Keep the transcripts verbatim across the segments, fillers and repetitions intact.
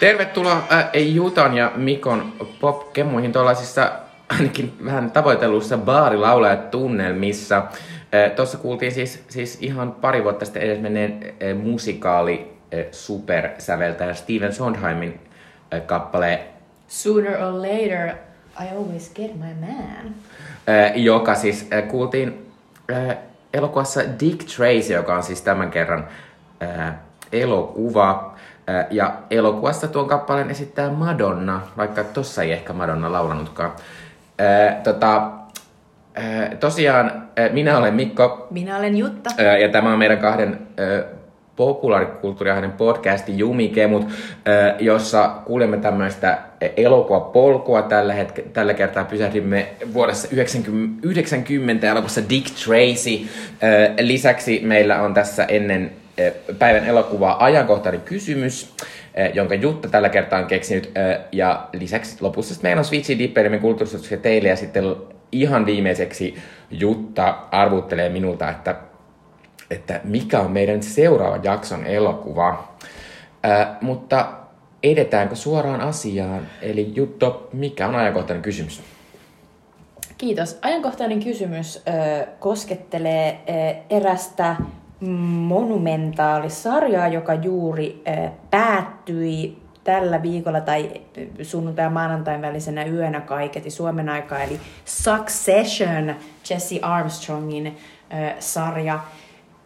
Tervetuloa äh, Jutan ja Mikon popkemuihin tuollaisissa ainakin vähän tavoitelluissa baarilaulajatunnelmissa. Äh, Tuossa kuultiin siis, siis ihan pari vuotta sitten edes menneen äh, musikaali äh, supersäveltäjä Steven Sondheimin äh, kappaleen Sooner or Later I Always Get My Man, äh, joka siis äh, kuultiin äh, elokuvassa Dick Tracy, joka on siis tämän kerran äh, elokuva. Ja elokuvassa tuon kappaleen esittää Madonna, vaikka tossa ei ehkä Madonna laulanutkaan. Ää, tota, ää, tosiaan ää, minä olen Mikko. Minä olen Jutta. Ää, ja tämä on meidän kahden populaarikulttuuriahden podcasti Jumikemut, ää, jossa kuulemme tämmöistä elokuvapolkua. Tällä, hetke- tällä kertaa pysähdimme vuodessa yhdeksänkymmentä elokuvassa Dick Tracy. Ää, lisäksi meillä on tässä ennen päivän elokuvaa ajankohtainen kysymys, jonka Jutta tällä kertaa on keksinyt. Ja lisäksi lopussa meillä on Switchin dippeilimme kulttuurisuutuksia teille. Ja sitten ihan viimeiseksi Jutta arvuttelee minulta, että, että mikä on meidän seuraava jakson elokuva. Äh, mutta edetäänkö suoraan asiaan? Eli Jutta, mikä on ajankohtainen kysymys? Kiitos. Ajankohtainen kysymys äh, koskettelee äh, erästä monumentaalisarjaa, joka juuri äh, päättyi tällä viikolla tai sunnuntai- ja maanantain välisenä yönä kaiketi Suomen aikaa, eli Succession, Jesse Armstrongin äh, sarja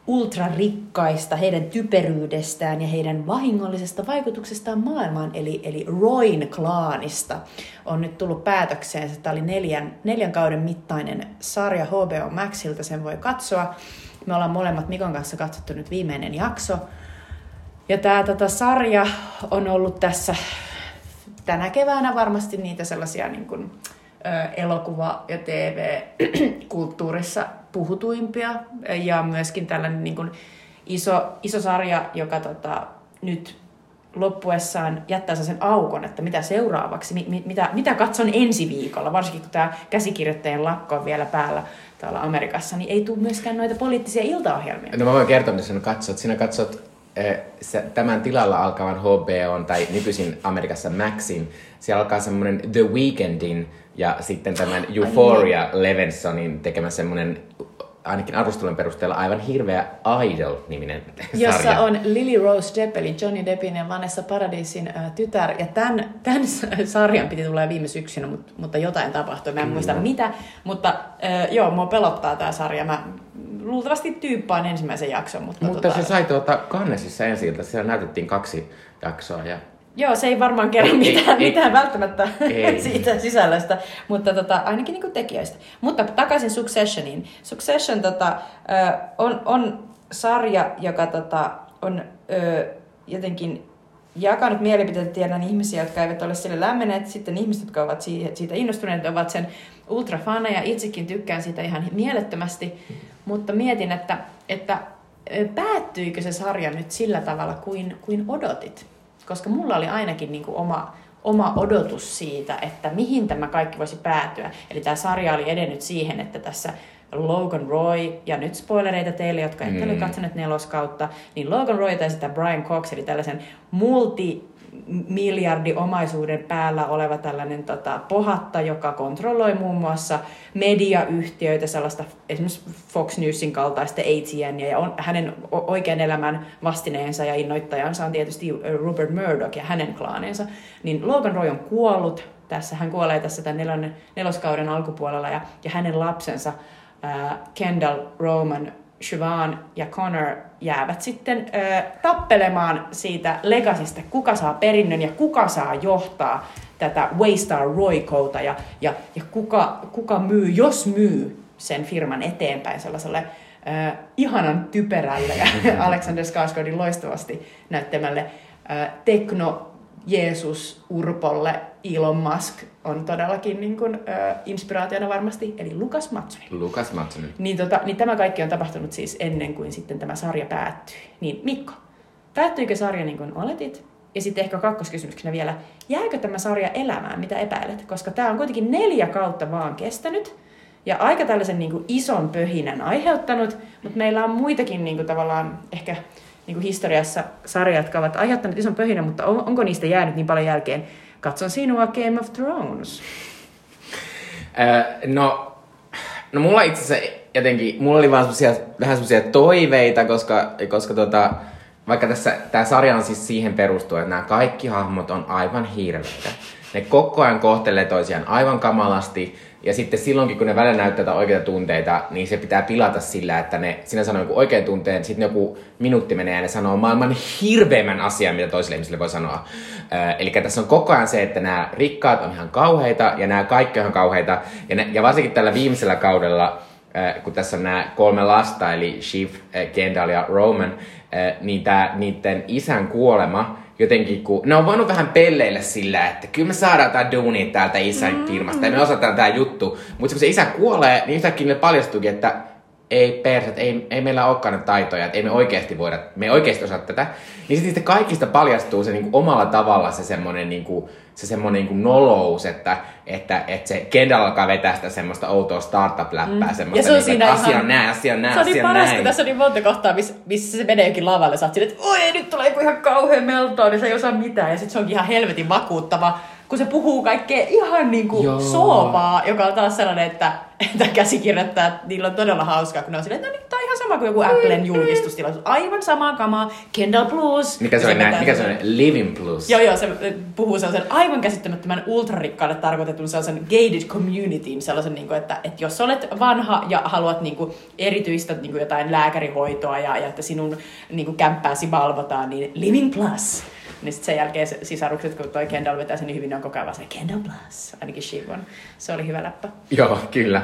ultrarikkaista, heidän typeryydestään ja heidän vahingollisesta vaikutuksestaan maailmaan, eli, eli Royn klaanista, on nyt tullut päätökseen. Tämä oli neljän, neljän kauden mittainen sarja H B O Maxilta, sen voi katsoa. Me ollaan molemmat Mikon kanssa katsottu nyt viimeinen jakso. Ja tämä tota, sarja on ollut tässä tänä keväänä varmasti niitä sellaisia niin kuin, ö, elokuva- ja T V-kulttuurissa puhutuimpia. Ja myöskin tällainen niin kuin, iso, iso sarja, joka tota, nyt loppuessaan jättää sen aukon, että mitä seuraavaksi, mi, mitä, mitä katson ensi viikolla, varsinkin kun tämä käsikirjoittajien lakko on vielä päällä täällä Amerikassa, niin ei tule myöskään noita poliittisia iltaohjelmia. No mä voin kertoa, mitä sinä katsot. Sinä katsot äh, sä, tämän tilalla alkavan H B O:n tai nykyisin Amerikassa Maxin. Siellä alkaa semmoinen The Weekndin ja sitten tämän Euphoria Levensonin tekemä semmoinen ainakin arvostelun perusteella aivan hirveä Idol-niminen sarja. Jossa on Lily Rose Depp, eli Johnny Deppin ja Vanessa Paradisin äh, tytär. Ja tämän, tämän sarjan piti tulla viime syksynä, mutta, mutta jotain tapahtui. Mä en muista mitä, mutta äh, joo, mua pelottaa tää sarja. Mä luultavasti tyyppaan ensimmäisen jakson. Mutta, mutta tota, se sai tuota Cannesissa ensi ilta. Siellä näytettiin kaksi jaksoa. Ja joo, se ei varmaan kerro mitään, ei, mitään ei, välttämättä ei siitä sisällöstä, mutta tota, ainakin niinku tekijöistä. Mutta takaisin Successioniin. Succession tota, ö, on, on sarja, joka tota, on ö, jotenkin jakanut mielipiteitä. Tiedän ihmisiä, jotka eivät ole sille lämmenneet. Sitten ihmiset, jotka ovat siitä innostuneet, ovat sen ultrafaneja. Itsekin tykkään siitä ihan mielettömästi, mutta mietin, että, että päättyykö se sarja nyt sillä tavalla kuin, kuin odotit? Koska mulla oli ainakin niin kuin oma, oma odotus siitä, että mihin tämä kaikki voisi päätyä. Eli tämä sarja oli edennyt siihen, että tässä Logan Roy, ja nyt spoilereita teille, jotka ette ole katsoneet neloskautta, niin Logan Roy tai sitä Brian Cox, eli tällaisen multimiljardiomaisuuden päällä oleva tällainen tota, pohatta, joka kontrolloi muun muassa mediayhtiöitä, sellaista esimerkiksi Fox Newsin kaltaista A T N, ja on, hänen oikean elämän vastineensa ja innoittajansa on tietysti Rupert Murdoch ja hänen klaaneensa, niin Logan Roy on kuollut tässä, hän kuolee tässä tämän nelonen, neloskauden alkupuolella, ja, ja hänen lapsensa äh, Kendall, Roman, Siobhan ja Connor jäävät sitten äh, tappelemaan siitä legacysta, kuka saa perinnön ja kuka saa johtaa tätä Waystar Roykouta ja, ja, ja kuka, kuka myy, jos myy sen firman eteenpäin sellaiselle äh, ihanan typerälle ja Alexander Skarsgårdin loistavasti näyttämälle äh, tekno-Jeesus-urpolle. Elon Musk on todellakin niin kuin, äh, inspiraationa varmasti, eli Lukas Matsson. Lukas Matsson. Niin, tota, niin tämä kaikki on tapahtunut siis ennen kuin sitten tämä sarja päättyi. Niin Mikko, päättyykö sarja niin kuin oletit? Ja sitten ehkä kakkoskysymyksenä vielä, jääkö tämä sarja elämään, mitä epäilet? Koska tämä on kuitenkin neljä kautta vaan kestänyt ja aika tällaisen niin kuin ison pöhinän aiheuttanut, mutta meillä on muitakin niin kuin tavallaan ehkä niin kuin historiassa sarjat, jotka ovat aiheuttaneet ison pöhinä, mutta on, onko niistä jäänyt niin paljon jälkeen? Katson sinua Game of Thrones. Äh, no, no mulla itse asiassa jotenkin, mulla oli vaan semmosia, vähän semmoisia toiveita, koska, koska tota, vaikka tässä, tää sarja on siis siihen perustuu, että nämä kaikki hahmot on aivan hirveitä. Ne koko ajan kohtelee toisiaan aivan kamalasti. Ja sitten silloinkin, kun ne välillä näyttää oikeita tunteita, niin se pitää pilata sillä, että ne, sinä sanoo joku oikean tunteen, sitten joku minuutti menee ja ne sanoo maailman hirveimmän asian, mitä toisille ihmisille voi sanoa. Äh, eli tässä on koko ajan se, että nämä rikkaat on ihan kauheita ja nämä kaikki on ihan kauheita. Ja, ne, ja varsinkin tällä viimeisellä kaudella, äh, kun tässä on nämä kolme lasta, eli Shiv, äh, Kendall ja Roman, äh, niin tää, niiden isän kuolema, jotenkin kun ne on voinut vähän pelleillä sillä, että kyllä me saadaan tää duunia täältä isän firmasta ja me osataan tää juttu. Mutta kun se isä kuolee, niin yhtäkkiä niille paljastuukin, että ei perset, ei, ei meillä olekaan näitä taitoja, että ei me oikeesti voida, me ei oikeesti osaa tätä. Niin sitten niistä kaikista paljastuu se niinku omalla tavalla se semmonen niinku, se semmonen niinku nolous, että, että, että se Kendall alkaa vetää sitä semmoista outoa startup-läppää, mm. semmoista, se niin, että asia ihan... on näin, asia on näin, asia on näin. Se on niin paras, kun tässä on niin monta kohtaa, miss, missä se menee jokin lavalle, sä oot silleen, että oi, nyt tulee joku ihan kauhea meltoon, niin se ei osaa mitään, ja sit se onkin ihan helvetin vakuuttava, kun se puhuu kaikkea ihan niinku soopaa, joka on taas sellainen, että, että käsikirjoittaa, että niillä on todella hauskaa, kun ne on silleen, että no niin, tää on ihan sama kuin joku Applen julkistustilaisuus. Aivan samaa kamaa, Kendall Plus. Mikä se on, se mikä se on Living Plus? Joo, joo, se puhuu sellaisen aivan käsittämättömän ultrarikkaalle tarkoitetun sellaisen gated communityin, sellaisen, niin kuin, että, että jos olet vanha ja haluat niin kuin, erityistä niin kuin jotain lääkärihoitoa ja, ja että sinun niin kuin, kämppääsi valvotaan, niin Living Plus. Niin sitten sen jälkeen sisarukset, kun toi Kendall vetää sen niin hyvin, ne on koko ajan se Kendall Plus, ainakin Siobhan. Se oli hyvä läppä. Joo, kyllä.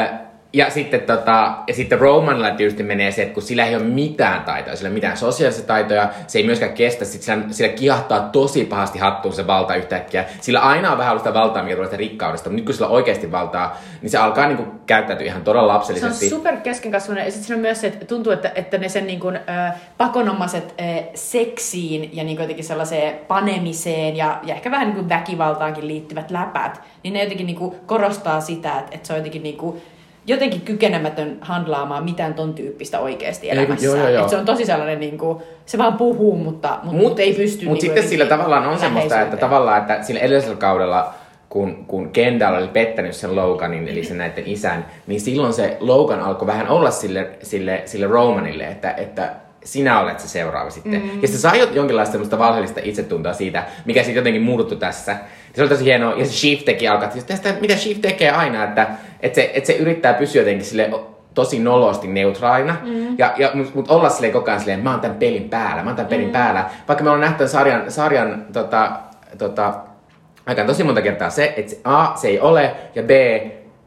Äh, ja sitten, tota, ja sitten Romanilla tietysti menee se, että kun sillä ei ole mitään taitoja, sillä ei ole mitään sosiaalisia taitoja, se ei myöskään kestä, sit sillä, sillä kiahtaa tosi pahasti hattuun se valta yhtäkkiä. Sillä aina on vähän ollut sitä valtaa, mikä tulee sitä rikkaudesta, mutta nyt kun sillä on oikeasti valtaa, niin se alkaa niinku käyttäytyä ihan todella lapsellisesti. Se on super keskenkasvuinen, ja sitten siinä on myös se, että tuntuu, että, että ne sen niinku, äh, pakonomaiset äh, seksiin ja niinku jotenkin sellaiseen panemiseen ja, ja ehkä vähän niinku väkivaltaankin liittyvät läpät, niin ne jotenkin niinku korostaa sitä, että, että se on jotenkin niinku jotenkin kykenemätön handlaamaan mitään ton tyyppistä oikeasti elämässä. Joo, joo, joo. Et se on tosi sellainen, niin kuin, se vaan puhuu, mutta, mutta mut, ei pysty. Mutta niin sitten sillä tavallaan on semmoista, että tavallaan, että sillä edellisellä kaudella, kun, kun Kendall oli pettänyt sen Loganin, eli sen näiden isän, niin silloin se Logan alkoi vähän olla sille, sille, sille Romanille, että, että sinä olet se seuraava sitten. Mm. Ja se sai jonkinlaista semmoista valheellista itsetuntoa siitä, mikä sitten jotenkin murtui tässä. Se oli tosi hienoa, ja se Shiv teki alkaa, että tästä, mitä Shiv tekee aina, että, että, se, että se yrittää pysyä jotenkin sille tosi nolosti neutraalina, mm. ja, ja, mutta olla silleen koko ajan silleen, mä oon tämän pelin päällä, mä oon tämän pelin mm. päällä. Vaikka me ollaan nähty sarjan, sarjan tota, tota, aikaan tosi monta kertaa se, että se, A, se ei ole, ja B,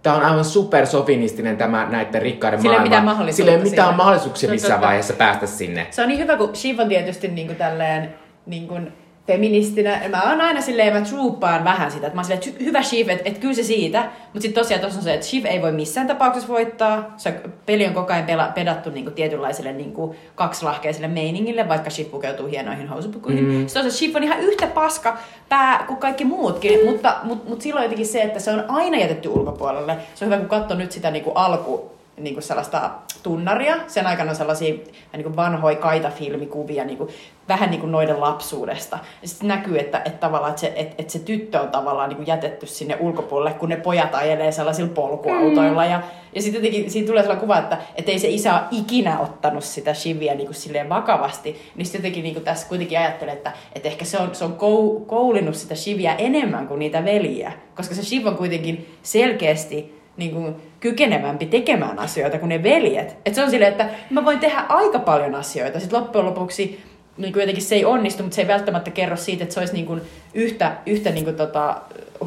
tämä on aivan supersofinistinen tämä näiden rikkaiden maailma. Sillä ei mitään mahdollisuuksia. Sillä ei mitään mahdollisuuksia missään totta. Vaiheessa päästä sinne. Se on niin hyvä, kun Shiv on tietysti niin kuin tälleen niin kuin feministinä. Mä oon aina silleen, mä truuppaan vähän sitä. Että mä oon silleen, että hyvä Shiv, että et kyllä se siitä. Mutta sitten tosiaan tuossa on se, että Shiv ei voi missään tapauksessa voittaa. Se peli on koko ajan pela, pedattu niin kuin tietynlaiselle niin kuin kaksilahkeiselle meiningille, vaikka Shiv pukeutuu hienoihin housupukuihin. Mm. Sitten tosiaan Shiv on ihan yhtä paska pää kuin kaikki muutkin. Mm. Mutta mut, mut silloin jotenkin se, että se on aina jätetty ulkopuolelle. Se on hyvä, kun katsoo nyt sitä niin kuin alku niin kuin sellaista tunnaria. Sen aikana on sellaisia niin kuin vanhoja kaitafilmikuvia niin kuin, vähän niin kuin noiden lapsuudesta. Ja sitten näkyy, että, että, tavallaan, että, se, että, että se tyttö on tavallaan niin kuin jätetty sinne ulkopuolelle, kun ne pojat ajelee sellaisilla polkuautoilla. Mm. Ja, ja sitten jotenkin siinä tulee sellainen kuva, että, että ei se isä ole ikinä ottanut sitä Shiviä niin kuin silleen vakavasti. Niin sitten jotenkin niin kuin tässä kuitenkin ajattelee, että, että ehkä se on, se on kou, koulinut sitä Shiviä enemmän kuin niitä veliä. Koska se Shiv on kuitenkin selkeästi niin kuin kykenevämpi tekemään asioita kuin ne veljet. Et se on silleen, että mä voin tehdä aika paljon asioita. Sitten loppujen lopuksi niin kuin jotenkin se ei onnistu, mutta se ei välttämättä kerro siitä, että se olisi niin kuin yhtä, yhtä niin kuin tota,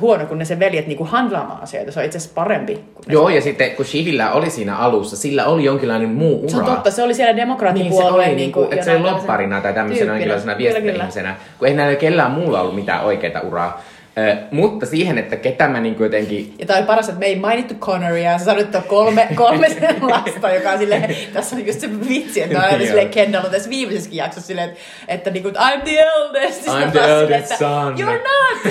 huono kuin ne sen veljet niin kuin handlaamaan asioita. Se on itse asiassa parempi. Kuin joo, ja sitten kun Shivillä oli siinä alussa, sillä oli jonkinlainen muu ura. Se on totta, se oli siellä demokraattipuolueen. Niin, niin kuin, että se oli lobbarina tai tämmöisenä jonkinlaisena viestintäihmisenä, kun ei näillä kellään muulla ollut mitään oikeaa uraa. Ö, mutta siihen, että ketä mä niinku jotenkin... Ja tää oli paras, että me ei mainittu Connoria. Sä sanoit, että on kolme, kolme sen lasta, joka on silleen... Tässä on just se vitsi, että on aina silleen Kendall on tässä viimeisessäkin jaksossa silleen, että, että niinku, I'm the eldest. I'm the eldest silleen, son. You're not!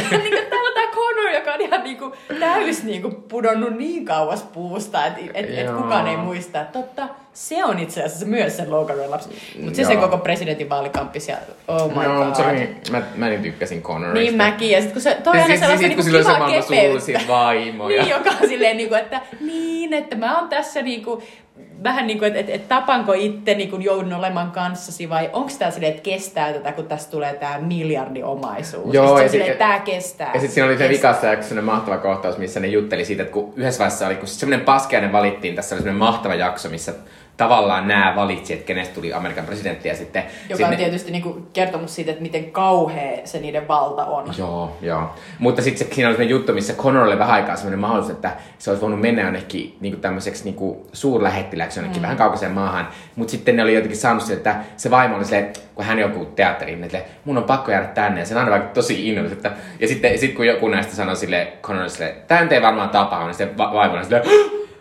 Täällä on tää Connor. Connor, joka on ihan niinku täys niinku pudonnut niin kauas puusta, että et, et kukaan ei muista. Totta, se on itse asiassa myös sen Logan Roy lapsi. Mutta se se koko presidentin vaalikampis ja oh my no, god. Sorry. Mä, mä niin tykkäsin Connorista. Niin mäkin. Ja sit kun se, toi on aina sellaista niinku kivaa kepeyttä. Niin, joka on silleen niinku, että niin, että mä oon tässä niinku... Vähän niin kuin, että et, et tapanko itse niin joudun olemaan kanssasi vai onko tämä silleen, että kestää tätä, kun tässä tulee tämä miljardiomaisuus. Joo, ja sitten tämä kestää. Ja sitten siinä oli se vikassa jaksossa mahtava kohtaus, missä ne jutteli siitä, että kun yhdessä vaiheessa oli, kun semmoinen paskeainen valittiin, tässä oli semmoinen mahtava jakso, missä tavallaan nämä valitsi, että kenestä tuli Amerikan presidentti ja sitten... Joka on tietysti ne... niin kertomus siitä, että miten kauhea se niiden valta on. Joo, joo. Mutta sitten siinä oli semmoinen juttu, missä Connor oli vähän aikaa semmoinen mahdollisuus, että se olisi voinut mennä jonnekin niin tämmöiseksi niin suurlähettiläksi jonnekin mm. vähän kaukaiseen maahan. Mutta sitten ne oli jotenkin saanut sille, että se vaimo oli silleen, kun hän joku teatteriin, että mun on pakko jäädä tänne. Ja se on aina vaikka tosi innollista. Että... Ja sitten sit, kun joku näistä sanoi sille Connorille silleen, tämä nyt ei varmaan tapaa, niin sitten vaimo oli silleen,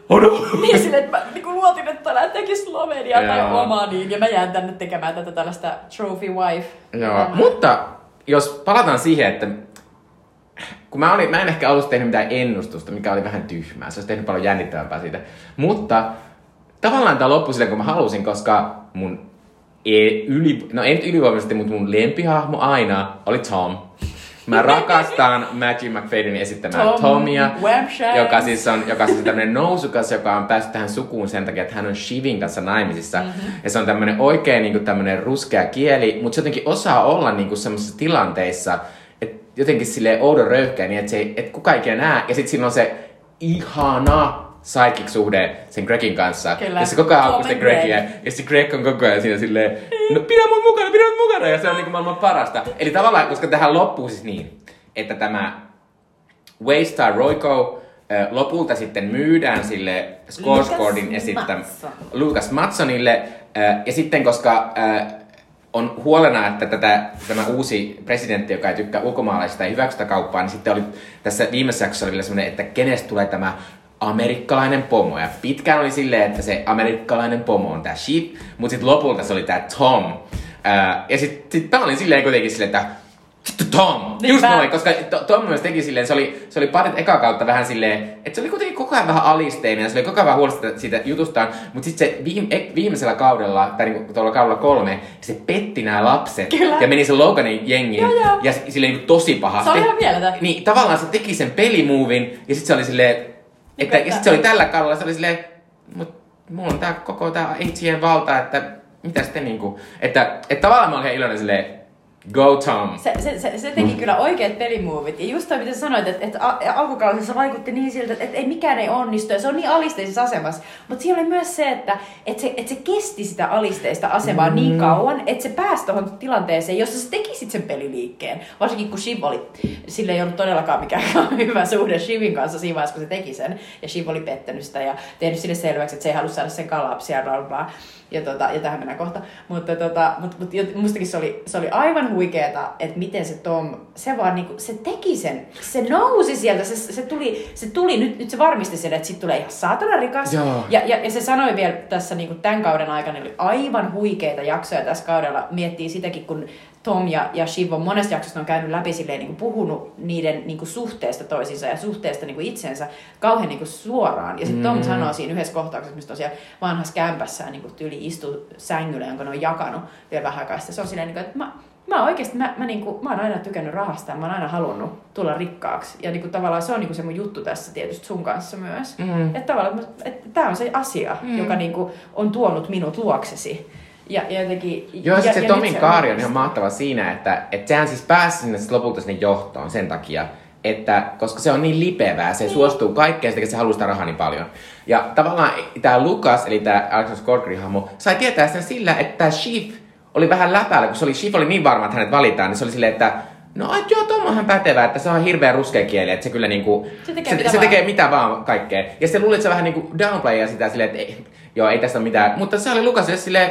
oh no. Niin silleen, että mä niin kuin luotin, että lähteekin Sloveniaan tai Romaniin ja mä jään tänne tekemään tätä tällaista trophy wife. Joo, Tämä. Mutta jos palataan siihen, että kun mä, olin, mä en ehkä alussa tehnyt mitään ennustusta, mikä oli vähän tyhmää, se olisi tehnyt paljon jännittävämpää siitä, mutta tavallaan tää loppui silleen, kun mä halusin, koska mun ei, yli, no ei nyt ylivoimaisesti, mutta mun lempihahmo aina oli Tom. Mä rakastan Matthew McFadyenin esittämään Tom, Tomia, joka siis on, joka siis on tämmönen nousukas, joka on päässyt tähän sukuun sen takia, että hän on Shivin kanssa naimisissa. Mm-hmm. Ja se on tämmönen oikein niinku tämmönen ruskea kieli, mutta se jotenkin osaa olla niinku semmoisissa tilanteissa, että jotenkin silleen oudon röyhkeä, niin että et kukaan ikinä näe. Ja sit siinä on se ihana sidekick-suhde sen Gregin kanssa. Kyllä. Ja se koko ajan haukkuu sitä Gregia. Ja se Greg on koko ajan siinä silleen, no pidä mun mukana, pidä mun mukana. Ja se on niinku maailman parasta. Eli tavallaan, koska tähän loppuu siis niin, että tämä Waystar Royko äh, lopulta sitten myydään sille Scorescordin esittämään Lukas Matsonille. Äh, ja sitten, koska äh, on huolena, että tätä, tämä uusi presidentti, joka ei tykkää ulkomaalaisista ja hyväksytä kauppaa, niin sitten oli tässä viimeisessä jaksossa oli vielä semmoinen, että kenestä tulee tämä amerikkalainen pomo. Ja pitkään oli silleen, että se amerikkalainen pomo on tää shit, mut sit lopulta se oli tää Tom. Ää, ja sit, sit mä olin silleen kuitenkin silleen, että Tom! Niin just noin, koska Tom myös teki silleen, se oli, se oli parit eka kautta vähän silleen, että se oli kuitenkin koko ajan vähän alisteinen ja se oli koko ajan vähän huolestunut siitä jutustaan, mutta sitten se viime, viimeisellä kaudella, tai niinku tuolla kaudella kolme, se petti nämä lapset. Kyllä. Ja meni sen Loganin jengiin joo, joo. ja silleen niinku tosi pahasti. Se oli ihan mieltä. Niin tavallaan se teki sen pelimuuvin ja sit se oli silleen, että, ja sitten se oli tällä kaudella, se oli silleen, mut mulla on tää koko tää H C M-valta, että mitä sitten niinku, että, että tavallaan mä olin ihan iloinen silleen, go Tom! Se, se, se, se teki mm. kyllä oikeat pelimuovit. Ja just toi, mitä sanoit, että, että alkukaudessa vaikutti niin siltä, että, että ei mikään ei onnistu ja se on niin alisteisessa asemassa. Mutta siinä oli myös se, että, että, se, että se kesti sitä alisteista asemaa mm. niin kauan, että se pääsi tuohon tilanteeseen, jossa se tekisit sen peliliikkeen. Varsinkin kun Shiv oli, sillä ei ollut todellakaan mikään hyvä suhde Shivin kanssa siinä vaiheessa, kun se teki sen. Ja Shiv oli pettänyt sitä ja tehnyt sille selväksi, että se ei halua saada sen kalapsia, bla bla. Ja, tota, ja tähän mennään kohta. Mutta tota, mut, mut, mustakin se oli, se oli aivan huikeeta, että miten se Tom, se vaan niinku, se teki sen. Se nousi sieltä, se, se tuli, se tuli nyt, nyt se varmisti sen, että sit tulee ihan saatana rikas. Ja, ja, ja se sanoi vielä tässä niinku tämän kauden aikana, eli aivan huikeita jaksoja tässä kaudella. Miettii sitäkin, kun Tom ja, ja Shiv on monessa jaksossa on käynyt läpi silleen, niin kuin puhunut niiden niin kuin suhteesta toisiinsa ja suhteesta niin kuin itsensä kauhean niin kuin suoraan. Ja sitten Tom mm. sanoo siinä yhdessä kohtauksessa, missä tosiaan vanhassa kämpässään niin kuin tyyli istuu sängyllä, jonka ne on jakanut vielä vähän aikaa. Se on silleen, niin kuin, että mä, mä oikeasti, mä, mä, niin kuin, mä oon aina tykännyt rahasta ja mä oon aina halunnut tulla rikkaaksi. Ja niin kuin, tavallaan se on niin kuin se mun juttu tässä tietysti sun kanssa myös. Mm. Että tavallaan, että tää on se asia, mm. joka niin kuin, on tuonut minut luoksesi. Ja, ja jotenkin... Joo, ja, ja se Tomin kaari on ihan mahtava siinä, että et sehän siis pääsi sinne lopulta sinne johtoon sen takia, että koska se on niin lipevää, se niin. suostuu kaikkeen, että se haluaa sitä rahaa niin paljon. Ja tavallaan tämä Lukas, eli tämä Alexander Skorgrin-hahmo, sai tietää sen sillä, että Shiv oli vähän läpäällä, kun se oli, Shiv oli niin varma, että hänet valitaan, niin se oli silleen, että no et joo, Tom on ihan pätevä, että se on hirveä ruskea kieli, että se kyllä niinku... Se tekee, se, mitä, se vaan. tekee mitä vaan kaikkea. Ja se luuli, että se vähän niinku downplayia sitä silleen, että ei, joo, ei tässä ole mitään. Mutta se oli Lukas silleen...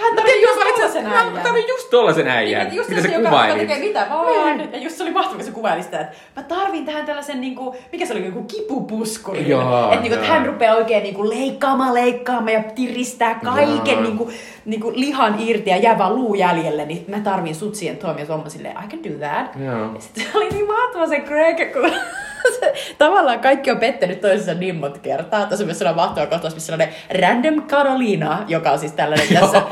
Hän tarvii just tollasen äijän. Hän tarvii just tollasen äijän, mitä se, se kuvaili. Joka tekee mitä vaan. Niin. Ja just se oli mahtava, kun se kuvaili sitä, että mä tarvin tähän tällaisen, niin kuin, mikä se oli, joku kipupuskurin. Että niin kuin, hän rupeaa oikein niin kuin, leikkaamaan, leikkaamaan ja tiristää kaiken niin kuin, niin kuin, lihan irti ja jää vaan luu jäljelle. Niin mä tarvin sut siihen Tom ja Tom silleen, I can do that. Joo. Ja sitten se oli niin mahtava se Greg, kun... Tavallaan kaikki on pettänyt toisensa niin monta kertaa. Tässä on myös sellainen mahtava kohtaus, missä sellainen random Carolina, joka on siis tällainen tässä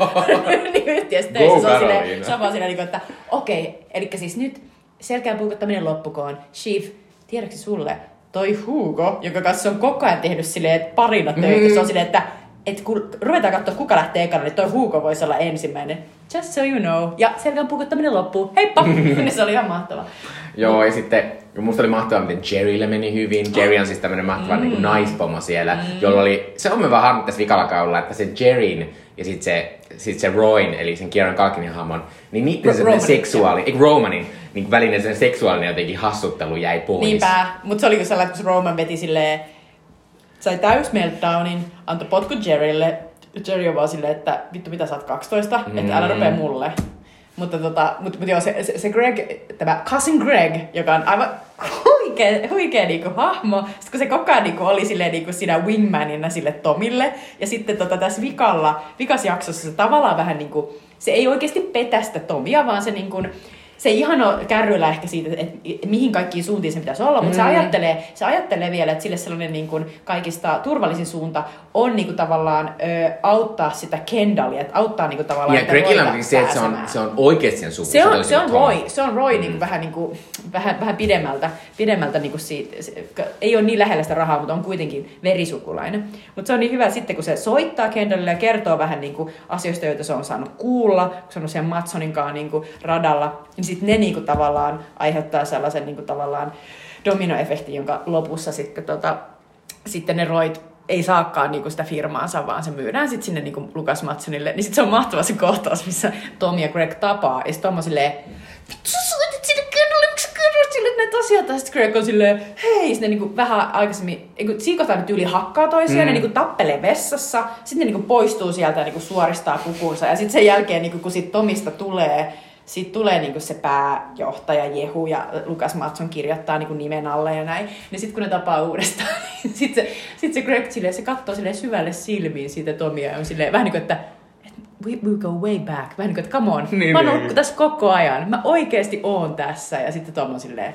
yhtiössä töissä. Se on silleen, sama silleen, että okei, okay, eli siis nyt selkään puukottaminen loppukoon. Chief, tiedoksi sulle, toi Hugo, joka kanssa on koko ajan tehnyt silleen, että parina töitä. Mm. Se on silleen, että et kun ruvetaan katsoa, kuka lähtee ekana, niin toi Hugo voisi olla ensimmäinen. Just so you know. Ja selkään puukottaminen loppuu. Heippa! Se oli ihan mahtava. Joo, ja sitten musta oli mahtavaa, miten Jerrylle meni hyvin. Jerry on siis tämmönen mahtava mm. niin kuin naispomo siellä, mm. jolla oli, se on me vähän harmi tässä vikalla kaudella, että se Jerryn ja sit se, sit se Royn, eli sen Kieran Kalkinin hamon, niin niitten semmonen seksuaali, ei Romanin, niin välinen sen seksuaalinen jotenkin hassuttelu jäi pois. Niinpä, mut se oli kun sellainen, kun Roman veti silleen, sai täys meltdownin, antoi potku Jerrylle, Jerry on vaan silleen, että vittu mitä sä oot kaksitoista, mm. että älä rupee mulle. Mutta tota, mut, mut joo, se, se, se Greg, tämä cousin Greg, joka on aivan huikea, huikea niinku hahmo. Sitten kun se koko ajan niinku oli silleen niinku siinä wingmanina sille Tomille. Ja sitten tota tässä vikalla, vikas jaksossa se tavallaan vähän niinku, se ei oikeasti petä sitä Tomia, vaan se niinku, se ei ihan ole kärryillä ehkä siitä, että mihin kaikkiin suuntiin se pitäisi olla, mutta mm. se, ajattelee, se ajattelee vielä, että sille sellainen niin kuin kaikista turvallisin suunta on niin kuin tavallaan ö, auttaa sitä Kendallia, että auttaa niin kuin tavallaan... Ja Gregillä on se, että se on, se on oikeasti sen suuntaan. Se on, se on Roy, se on Roy mm. niin kuin vähän, niin kuin, vähän, vähän pidemmältä, pidemmältä niin kuin siitä, se, ei ole niin lähellä sitä rahaa, mutta on kuitenkin verisukulainen. Mutta se on niin hyvä sitten, kun se soittaa Kendallille ja kertoo vähän niin kuin asioista, joita se on saanut kuulla, kun se on siellä Matsoninkaan niin kuin radalla, niin sitten ne niinku tavallaan aiheuttaa sellaisen niinku tavallaan dominoefektin, jonka lopussa sitten, tota, sitten ne Royt ei saakaan niinku sitä firmaansa, vaan se myydään sitten sinne niinku Lukas Matsonille. Niin sitten se on mahtava se kohtaus, missä Tom ja Greg tapaa. Ja sitten Tom on silleen, vittu sä soitit sinne Kendalle, miksi sä kerrot sille näitä asioita? Sitten Greg on silleen, hei! Sitten ne niinku vähän aikaisemmin, siinä kohtaa nyt yli hakkaa toisiaan, mm. ne niinku tappelee vessassa. Sitten ne niinku poistuu sieltä ja niinku suoristaa kukunsa. Ja sitten sen jälkeen, niinku, kun sit Tomista tulee... Sitten tulee niinku se pääjohtaja Jehu ja Lukas Matsson kirjoittaa niinku nimen alle ja näin. Ja sitten kun ne tapaa uudestaan, niin sitten se, sit se Greg silleen, se katsoo silleen syvälle silmiin siitä Tomia ja on silleen vähän niin kuin, että we, we go way back. Vähän niin kuin, että come on, niin, mä oon niin. tässä koko ajan. Mä oikeesti oon tässä. Ja sitten Tom on silleen,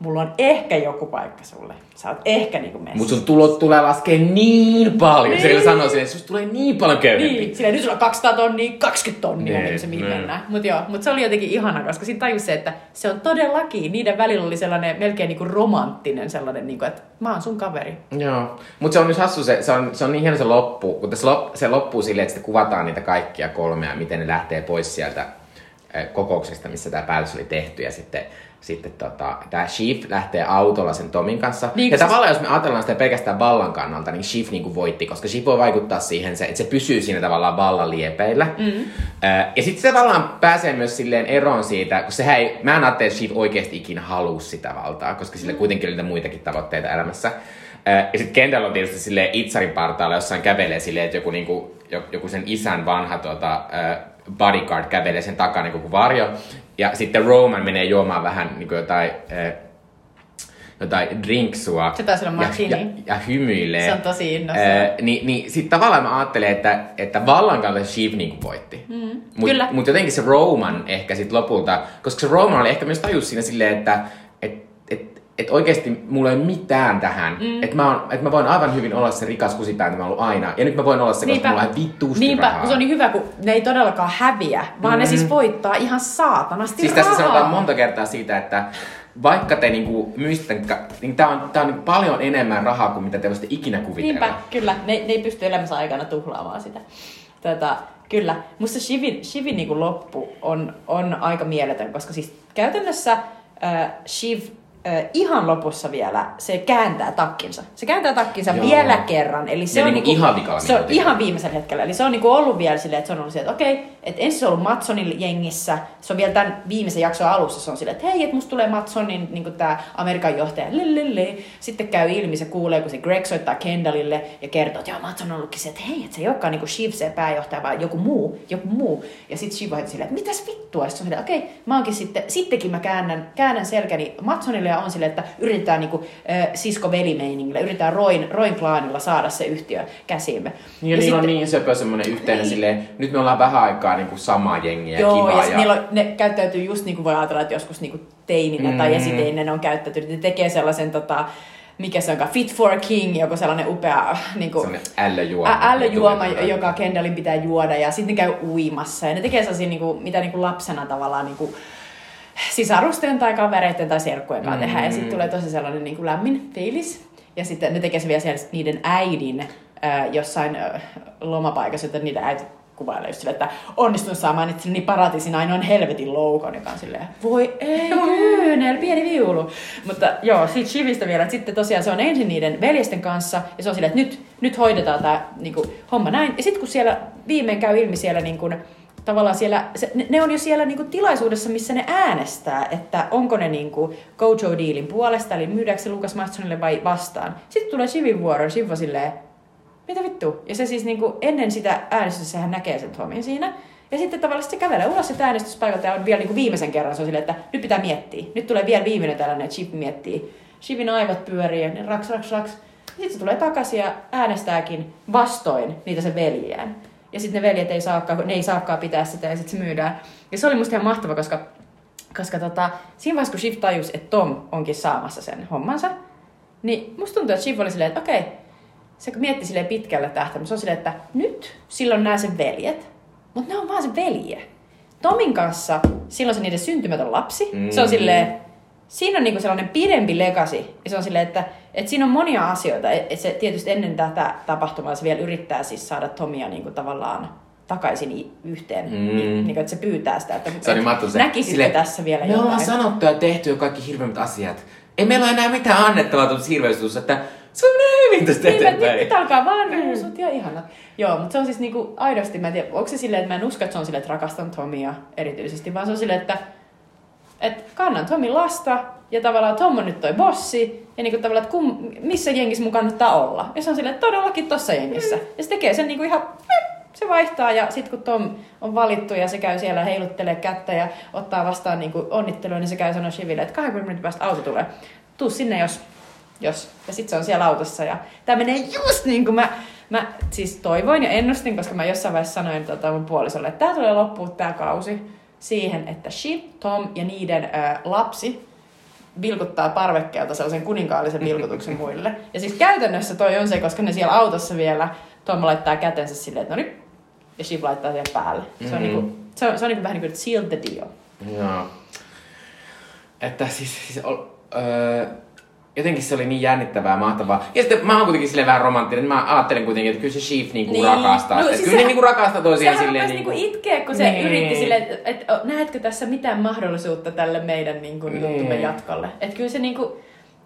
mulla on ehkä joku paikka sulle. Sä oot ehkä niinku messissä. Mut sun tulot tulee laskee niin paljon. Niin. Sillä sanoo silleen, että susta tulee niin paljon köyhempi. Niin. Silleen, nyt sulla on kaksisataa tonnia, kaksikymmentä tonnia, niin se mihin mennään. Mut joo, mut se oli jotenkin ihana, koska siinä tajusi se, että se on todellakin. Niiden välillä oli sellainen melkein niinku romanttinen sellainen, niinku, että mä oon sun kaveri. Joo. Mut se on nyt hassu, se, se, on, se on niin hieno se loppu. Kun se, lop, se loppuu silleen, että sitten kuvataan niitä kaikkia kolmea, miten ne lähtee pois sieltä kokouksesta, missä tää päätös oli tehty ja sitten... Sitten tota, tämä Chief lähtee autolla sen Tomin kanssa. Niin, ja tavallaan jos me ajatellaan sitä pelkästään vallan kannalta, niin Chief niinku voitti, koska Chief voi vaikuttaa siihen, että se pysyy siinä tavallaan vallan liepeillä. Mm-hmm. Ja sitten se tavallaan pääsee myös silleen eroon siitä, kun sehän ei, mä en ajattele, että Chief oikeasti ikinä halusi sitä valtaa, koska sillä kuitenkin oli muitakin tavoitteita elämässä. Ja sitten Kendall on tietysti silleen itsarin partaalla, jossain kävelee silleen, että joku, niinku, joku sen isän vanha tuota, bodyguard kävelee sen takaa niin kuin varjo. Ja sitten Roman menee juomaan vähän niin kuin jotain, eh, jotain drinksua. Se taisi olla martini. Ja, ja, ja hymyilee. Se on tosi innoissaan. Eh, niin niin sitten tavallaan mä ajattelen, että, että vallan kautta Chief niin voitti. Mm, mut, kyllä. Mutta jotenkin se Roman ehkä sitten lopulta, koska se Roman oli ehkä myös tajus siinä silleen, että et, et, et oikeasti mulla ei ole mitään tähän. Mm. Että mä, et mä voin aivan hyvin olla se rikas kusipää, mitä mä ollut aina. Ja nyt mä voin olla se, koska niinpä, mulla on vittuusti niinpä, rahaa. Niinpä, se on niin hyvä, kun ne ei todellakaan häviä, vaan mm. ne siis voittaa ihan saatanasti siis rahaa. Siis tässä sanotaan monta kertaa siitä, että vaikka te niinku myistetään, niin tää on, tää on paljon enemmän rahaa kuin mitä te voisitte ikinä kuvitella. Niinpä, kyllä. Ne, ne ei pysty elämänsä aikana tuhlaamaan sitä. Tätä, kyllä. Musta Shivin, Shivin niinku loppu on, on aika mieletön, koska siis käytännössä äh, Shiv... Äh, ihan lopussa vielä se kääntää takkinsa. Se kääntää takkinsa Joo. vielä kerran. Eli se ja on niinku ihan vikalla. Se on ihan viimeisellä hetkellä. Eli se on niinku ollut vielä silleen, että se on ollut silleen, että okei, että ensin se on ollut Matsonin jengissä. Se on vielä tämän viimeisen jakson alussa. Se on silleen, että hei, että musta tulee Matsonin niinku tää Amerikan johtaja. Lillilli. Sitten käy ilmi, se kuulee, kun se Greg soittaa Kendallille ja kertoo, että joo, Matson on ollutkin se, että hei, että se ei olekaan niinku Shiv se pääjohtaja, vaan joku muu, joku muu. Ja sitten Shiv on silleen, että mitäs vittua? Sitten se on silleen, okei, mä oonkin sitten, sittenkin mä käännän, käännän selkäni Matsonille yritetään on sille, että yritetään niinku, äh, sisko-velimeiningillä, yritetään Roin, Roin klaanilla saada se yhtiö käsiimme. Ja, ja niillä sit... on niin söpö semmoinen yhteinen niin. Silleen, nyt me ollaan vähän aikaa niinku samaa jengiä, joo, kivaa. Joo, ja, ja... niillä on, ne käyttäytyy just niin kuin voi ajatella, että joskus niinku teininä mm. tai esiteininä ne on käyttäytynyt. Ne tekee sellaisen tota... mikä se onkaan, Fit for King, joku sellainen upea niinku, sellainen ällöjuoma, ällöjuoma joka Kendallin pitää juoda, ja sitten ne käy uimassa. Ja ne tekee sellaisia, niinku, mitä niinku lapsena tavallaan niinku, sisarusten tai kavereiden tai serkkujen kanssa mm-hmm. tehdään. Ja sitten tulee tosi sellainen niinku, lämmin fiilis. Ja sitten ne tekee se vielä siellä niiden äidin äh, jossain äh, lomapaikassa, joten niiden äiti kuvailee just silleen, että onnistunut saamaan itse niin paratiisin ainoan helvetin loukon, joka on silleen, voi ei kyynel, pieni viulu. Mutta joo, siitä shivistä vielä, että sitten tosiaan se on ensin niiden veljesten kanssa, ja se on silleen, että nyt, nyt hoidetaan tämä niinku, homma näin. Ja sitten kun siellä viimein käy ilmi siellä, niinku, tavallaan siellä, se, ne, ne on jo siellä niinku, tilaisuudessa, missä ne äänestää, että onko ne niinku, Gojo-dealin puolesta, eli myydäänkö se Lukas Matssonille vai vastaan. Sitten tulee Shivin vuoro, Shiva silleen, mitä vittu? Ja se siis niinku ennen sitä äänestystä sehän näkee sen Tomin siinä. Ja sitten tavallaan se kävelee ulos sitä äänestyspaikalta ja on vielä niinku viimeisen kerran. Se on silleen, että nyt pitää miettiä. Nyt tulee vielä viimeinen tällainen, että Chip miettii. Chipin aivot pyörii ja niin raks, raks, raks. Ja sitten se tulee takaisin ja äänestääkin vastoin niitä sen veljään. Ja sitten ne veljet ei saakaan, ne ei saakaan pitää sitä ja sitten se myydään. Ja se oli musta ihan mahtava, koska, koska tota, siinä vaiheessa kun Chip tajusi, että Tom onkin saamassa sen hommansa, niin musta tuntuu, että Chip oli silleen, että okei, se mietti silleen pitkällä tähtäimellä, se on silleen, että nyt silloin nämä sen veljet, mutta ne on vaan se velje. Tomin kanssa silloin se niiden syntymätön lapsi, mm-hmm. se on silleen, siinä on niinku sellainen pidempi legasi. Ja se on silleen, että et siinä on monia asioita. Et se tietysti ennen tätä tapahtumaa se vielä yrittää siis saada Tomia niinku tavallaan takaisin yhteen, mm. niin, niin, että se pyytää sitä, että se et, näkisitkö tässä vielä me jotain. Me ollaan sanottu ja tehty jo kaikki hirveimmät asiat. Ei meillä ole enää mitään annettavaa tuossa hirveistyssä, että se on hyvin tästä eteenpäin. Nyt alkaa vaan rehusut ja ihanat. Joo, mutta se on siis niinku aidosti, mä en tiedä, onko se silleen, että mä en usko, että se on silleen, että rakastan Tomia erityisesti, vaan se on silleen, että et kannan Tomin lasta ja tavallaan Tom on nyt toi bossi ja niinku tavallaan, että kum, missä jengissä mun kannattaa olla. Ja se on silleen, että todellakin tossa jengissä. Mm. Ja se tekee sen niinku ihan... Se vaihtaa ja sitten kun Tom on valittu ja se käy siellä heiluttelee kättä ja ottaa vastaan niin kuin onnittelua, niin se käy sanoa Shiville, että kaksikymmentä minuutin päästä auto tulee. Tuu sinne, jos. jos. Ja sitten se on siellä autossa ja tämä menee just niin kuin mä, mä siis toivoin ja ennustin, koska mä jossain vaiheessa sanoin tota mun puolisolle, että tää tulee loppua tää kausi siihen, että Shiv, Tom ja niiden ää, lapsi vilkuttaa parvekkeelta sellaisen kuninkaallisen vilkutuksen muille. Ja siis käytännössä toi on se, koska ne siellä autossa vielä Tom laittaa kätensä silleen, että no niin, ja Shiv laittaa siihen päälle. Mm-hmm. Se on, niinku, se on, se on niinku vähän niin kuin seal the deal. Joo. Että siis, siis ol, öö, jotenkin se oli niin jännittävää, mahtavaa. Ja sitten mä oon kuitenkin silleen vähän romanttinen. Mä ajattelin kuitenkin, että kyllä se Shiv niinku niin. rakastaa. No, siis kyllä se, ne niinku rakastaa toisiaan silleen. Sehän rupesi niinku itkeä, kun se niin. yritti silleen, että et, näetkö tässä mitään mahdollisuutta tälle meidän niinku niin. juttumme jatkolle. Että kyllä se niinku,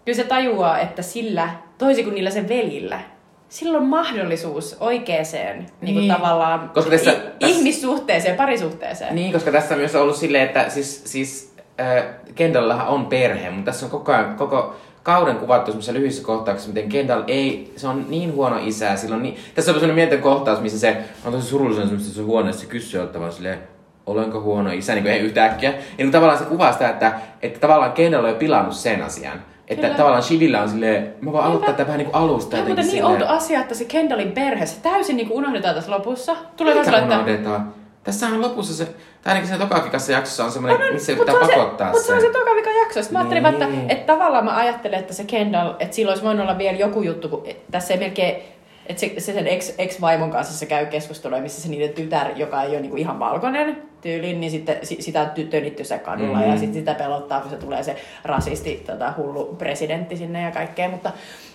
kyllä se tajuaa, että sillä, toisin kuin niillä sen velillä, sillä on mahdollisuus oikeeseen niin. niin tavallaan tässä, ihmissuhteeseen, tässä, parisuhteeseen. Niin, koska tässä on myös ollut silleen, että siis, siis äh, Kendallahan on perhe, mutta tässä on koko, ajan, koko kauden kuvattu semmoisessa lyhyissä kohtauksessa, miten Kendall ei, se on niin huono isä, sillä on niin, tässä on semmoinen mielten kohtaus, missä se on tosi surullisen semmoisessa huoneessa, se kysyy ottamaan silleen, olenko huono isä, niin kuin ei yhtäkkiä. Ja niin tavallaan se kuvaa sitä, että, että tavallaan Kendall on pilannut sen asian. Että kyllä. Tavallaan Shivillä on silleen, mä voin aloittaa tämän vähän niin kuin alusta. Tämä on muuten niin outo asia, että se Kendallin perhe, se täysin niin kuin unohdetaan tässä lopussa. Tulee Eikä laittaa... unohdetaan. Tässähän on lopussa se, tai ainakin siinä tokavikassa jaksossa on semmoinen, no, missä pitää se, pakottaa se. Mutta se on se tokavikan jakso. Mä ajattelin, että, että tavallaan mä ajattelin, että se Kendall, että sillä olisi voinut olla vielä joku juttu, kun tässä ei melkein... Että se, se sen ex, ex-vaimon kanssa se käy keskustelua, missä se niiden tytär, joka ei ole niinku ihan valkoinen tyylin, niin sitten si, sitä on tönitty se kadulla mm-hmm. ja sitten sitä pelottaa, kun se tulee se rasisti, tota, hullu presidentti sinne ja kaikkea. Mutta,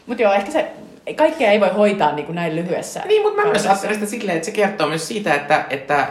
mutta joo, ehkä se, kaikkea ei voi hoitaa niinku näin lyhyessä. Niin, mutta mä myös ajattelen sitä silleen, että se kertoo myös siitä, että, että,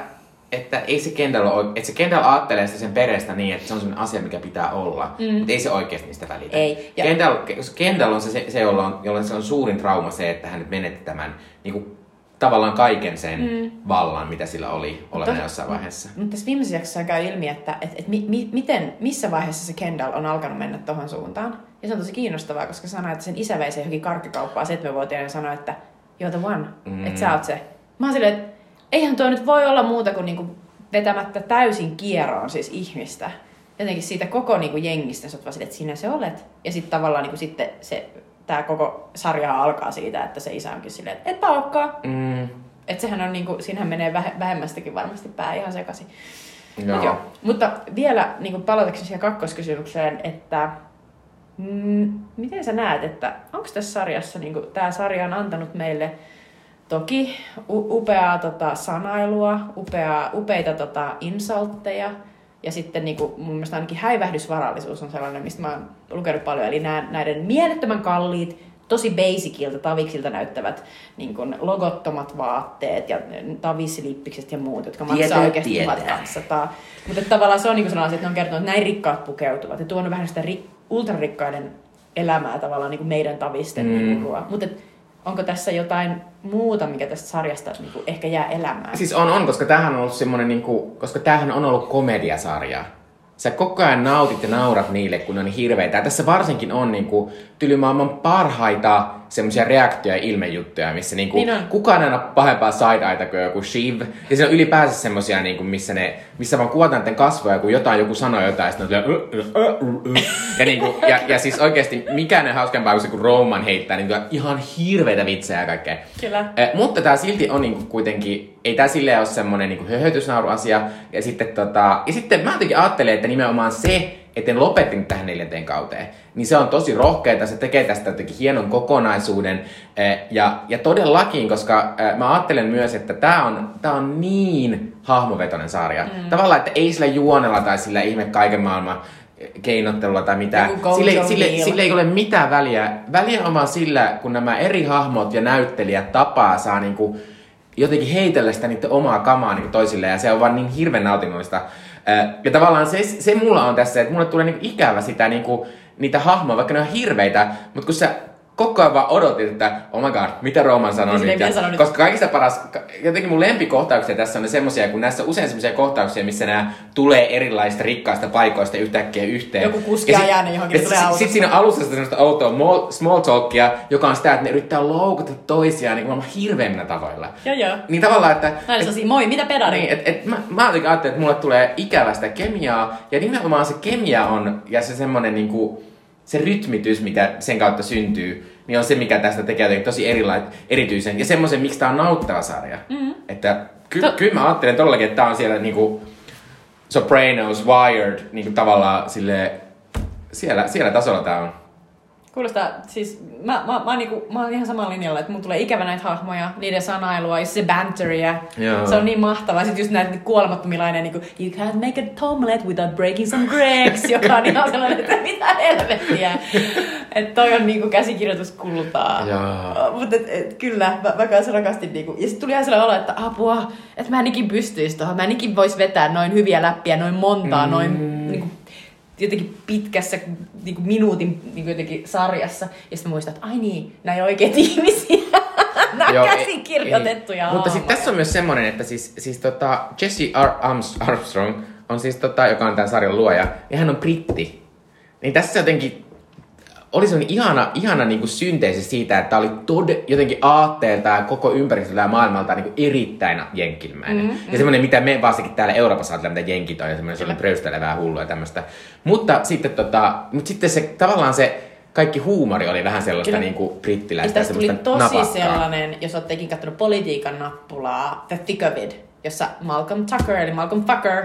että, ei se Kendall ole, että se Kendall ajattelee sitä sen perestä niin, että se on sellainen asia, mikä pitää olla, mm. mutta ei se oikeasti niistä välitä. Ei. Ja... Kendall, Kendall on se, se jolla on, jolla se on suurin trauma se, että hän nyt menetti tämän niin kuin, tavallaan kaiken sen mm. vallan, mitä sillä oli olemassa jossain vaiheessa. Mutta tässä viimeisessä jaksossa käy ilmi, että et, et, mi, mi, miten, missä vaiheessa se Kendall on alkanut mennä tuohon suuntaan. Ja se on tosi kiinnostavaa, koska sanoi, että sen isä vei se johonkin karkkikauppaan seitsemänvuotiaana ja sanoi, että you're the one, mm. että sä oot se. Mä oon silleen, eihän tuo nyt voi olla muuta kuin niinku vetämättä täysin kieroon siis ihmistä. jotenkin siitä koko niinku jengistä, sä oot vaan sit, että sinä se olet. Ja sit tavallaan niinku sitten se, tää koko sarja alkaa siitä, että se isä onkin silleen, että etpä olekaan. Mm. Että sehän on niinku, siinähän menee vähemmästäkin varmasti pää ihan sekaisin. Mut joo. Mutta vielä niinku palatakseni siihen kakkoskysymykseen, että mm, miten sä näet, että onko tässä sarjassa, niinku, tää sarja on antanut meille toki u- upeaa tota, sanailua, upeaa, upeita tota, insultteja. Ja sitten niin kuin, mun mielestä ainakin häivähdysvarallisuus on sellainen, mistä mä oon lukenut paljon. Eli nää, näiden mielettömän kalliit, tosi basicilta, taviksilta näyttävät niin kuin logottomat vaatteet ja tavissilippikset ja muut, jotka maksaa tietä, oikeasti tietä. tuhat kaksisataa. Mutta tavallaan se on niin kuin sellainen asia, että ne on kertonut, että näin rikkaat pukeutuvat. Ja tuonut vähän sitä ri- ultrarikkaiden elämää tavallaan niin kuin meidän tavisten mm. niin kuin, mutta onko tässä jotain muuta, mikä tästä sarjasta niin kuin ehkä jää elämään? Siis on, on koska tämähän on ollut semmoinen, niin kuin, koska tämähän on ollut komediasarja. Sä koko ajan nautit ja naurat niille, kun ne on hirveitä. Ja tässä varsinkin on niin kuin, tylimaailman parhaita semmoisia reaktioja ja ilmejuttuja, missä niin kuin, niin kukaan ei ole pahempaa side-aita kuin joku Shiv. Ja siinä on ylipäänsä semmoisia, niin kuin, missä, ne, missä vaan kuvataan niiden kasvoja, kun jotain, joku sanoo jotain, ja sitten tulee ja, niin kuin, ja, ja siis oikeasti mikään ei hauskempaa kuin se, kun Roman heittää niin ihan hirveitä vitsejä ja kaikkea. Kyllä. Eh, mutta tää silti on niin kuin, kuitenkin, ei tää silleen ole semmoinen niin höhötysnauruasia. Ja sitten, tota, ja sitten mä jotenkin ajattelen, että nimenomaan se, etten lopetin tähän neljänteen kauteen, niin se on tosi rohkeeta, se tekee tästä jotenkin hienon kokonaisuuden. Ja, ja todellakin, koska mä ajattelen myös, että tää on, tää on niin hahmovetoinen sarja. Mm. Tavallaan, että ei sillä juonella tai sillä ihme kaiken maailman keinottelulla tai mitään. Sille, sille, sille ei ole mitään väliä. Väliä on vaan sillä, kun nämä eri hahmot ja näyttelijät tapaa saa niinku jotenkin heitellä sitä niiden omaa kamaa niinku toisilleen. Ja se on vaan niin hirveän nautinnollista. Ja tavallaan se, se mulla on tässä, että mulle tulee niinku ikävä sitä, niinku, niitä hahmoja, vaikka ne on hirveitä, mutta kun sä koko ajan vaan odotit, että oh my god, mitä Roman sanoo nyt? Ja, sano koska kaikista paras, jotenkin mun lempikohtauksia tässä on ne semmosia, kun näissä on usein semmosia kohtauksia, missä nämä tulee erilaisista rikkaista paikoista yhtäkkiä yhteen. Joku kuski ajaa ne johonkin, tulee autosta. Sitten siinä on alussa semmoista outoa small talkia, joka on sitä, että ne yrittää loukata toisiaan niin maailman hirveämmillä tavoilla. Joo joo. Niin tavallaan, että... Näin et, sanoisin, moi, mitä pedari? Niin, että et, mä, mä jotenkin ajattelin, että mulle tulee ikävästä kemiaa, ja nimenomaan se kemia on, ja se semmonen niinku... Se rytmitys, mitä sen kautta syntyy, niin on se, mikä tästä tekee tosi erilainen, erityisen. Ja semmoisen, miksi tää on nauttava sarja. Mm-hmm. Että ky- to- kyllä mä ajattelen todellakin, että tää on siellä niinku Sopranos, Wired, niinku tavallaan sille siellä, siellä tasolla tää on. Kuulostaa, siis mä, mä, mä, niinku, mä oon ihan samalla linjalla, että mun tulee ikävä näitä hahmoja, niiden sanailua ja se banteria. Joo. Se on niin mahtavaa. Sitten just näitä kuolemattomilainen, niinku, you can't make a tomlet without breaking some Gregs, joka on ihan sellainen, että mitä helvettiä. Että toi on niinku käsikirjoitus kultaa. Mutta kyllä, mä, mä kanssa rakastin niinku. Ja sit tuli ihan sellainen olo, että apua, että mä en ikin pystyis tohon. Mä en ikin vois vetää noin hyviä läppiä, noin montaa, mm. noin niinku jotenkin pitkässä niin kuin minuutin niin kuin jotenkin sarjassa. Ja sitten muistan, että ai niin, nämä ei ole oikeat ihmisiä. Nämä on käsikirjoitettuja. Mutta sitten tässä on myös semmoinen, että siis, siis tota Jesse Armstrong, on siis tota, joka on tämän sarjan luoja, ja hän on britti. Niin tässä jotenkin oli semmoinen ihana, ihana niin kuin synteesi siitä, että oli tod- jotenkin aatteelta ja koko ympäristöltä ja maailmalta niin kuin erittäin jenkilmäinen. Mm-hmm. Ja semmoinen, mitä me varsinkin täällä Euroopassa ajatellaan, mitä jenkit on, ja semmoinen sellainen pröystelevää hullua ja tämmöistä. Mutta sitten, tota, mutta sitten se, tavallaan se kaikki huumori oli vähän sellaista niin kuin brittiläistä ja semmoista napakkaa. Tuli tosi sellainen, jos olettekin katsonut Politiikan nappulaa, The Thick of It, jossa Malcolm Tucker eli Malcolm Fucker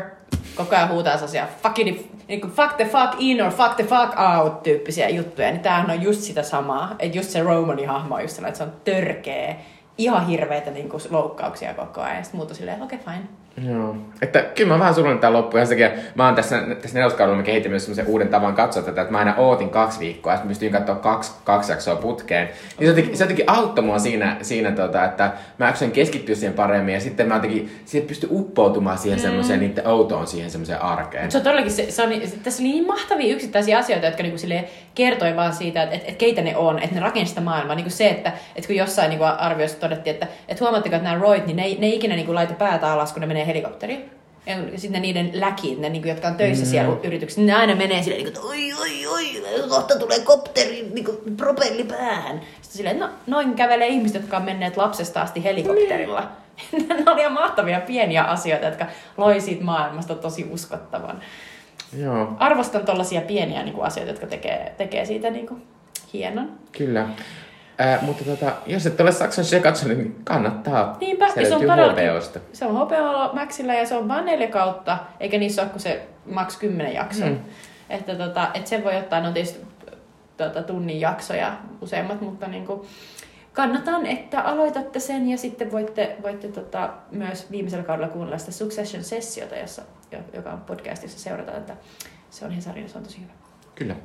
koko ajan huutaa sellaisia fucking, niin kuin fuck the fuck in or fuck the fuck out tyyppisiä juttuja, niin tämähän on just sitä samaa, että just se Romanin hahmo on just sellainen, että se on törkeä, ihan hirveitä niin kuin loukkauksia koko ajan, ja sitten muuta silleen, okei, okay, fine. Joo, että kyllä mä vähän surullinen tää loppuun, ja sekin, mä oon tässä, tässä neloskaudella, mä kehitin myös semmoisen uuden tavan katsoa tätä, että mä aina ootin kaksi viikkoa, ja sitten pystyin katsoa kaksi, kaksi jaksoa putkeen, niin se jotenkin, se jotenkin auttoi mua siinä, siinä tota, että mä jaksoin keskittyä siihen paremmin, ja sitten mä jotenkin, siihen pystyn uppoutumaan siihen mm. semmoiseen, niiden outoon siihen semmoiseen arkeen. Mut se on todellakin, se, se on, tässä oli niin mahtavia yksittäisiä asioita, jotka niinku silleen kertoi vaan siitä, että et, et keitä ne on, että ne rakensi sitä maailmaa, niinku se, että et kun jossain niinku arvioissa todettiin, että et huomaatteko, että nämä Royt, niin ne, ne ei ikinä niinku laita päätä alas, kun ne menee helikopteriin. Ja sitten niiden läkit, ne, jotka on töissä mm. siellä yrityksessä, ne aina menee silleen, että oi, oi, oi, kohta tulee kopteri, niin kuin propelli päähän. Sitten silleen, no noin kävelee ihmiset, jotka on menneet lapsesta asti helikopterilla. Mm. Ne oli ihan mahtavia pieniä asioita, jotka loi siitä maailmasta tosi uskottavan. Joo. Arvostan tollaisia pieniä niin kuin asioita, jotka tekee, tekee siitä niin kuin hienon. Kyllä. Äh, mutta tota, jos et ole Saksansia ja katsonut, niin kannattaa. Niinpä. Se löytyy H B O:sta. Se on H B O Maxilla ja se on vain neljä kautta, eikä niissä ole kuin se maks kymmenen jakson. Hmm. Että tota, et sen voi ottaa, no tietysti tota, tunnin jaksoja useimmat, mutta niin kuin kannatan, että aloitatte sen ja sitten voitte, voitte tota, myös viimeisellä kaudella kuunnella sitä Succession-sessiota, jossa, joka on podcastissa, seurataan, että se on Hesarin ja se on tosi hyvä. Kyllä.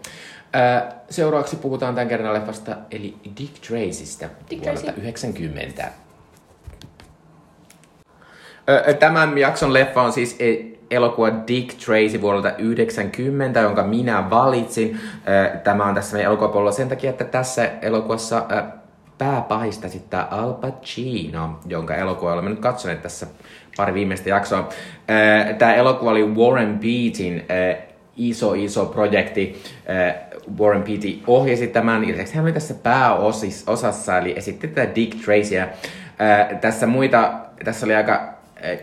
Seuraavaksi puhutaan tämän kerran leffasta, eli Dick Tracystä vuodelta yhdeksänkymmentä. Tämän jakson leffa on siis elokuva Dick Tracy vuodelta yhdeksänkymmentä, jonka minä valitsin. Tämä on tässä meidän elokuvapollolla sen takia, että tässä elokuvassa pääpahista sitten Al Pacino, jonka elokuva olemme nyt katsoneet tässä pari viimeistä jaksoa. Tämä elokuva oli Warren Beattyn iso, iso projekti. Warren Beatty ohjasi tämän. Lisäksi hän oli tässä pääosassa, eli esitti tätä Dick Tracyä. Tässä muita, tässä oli aika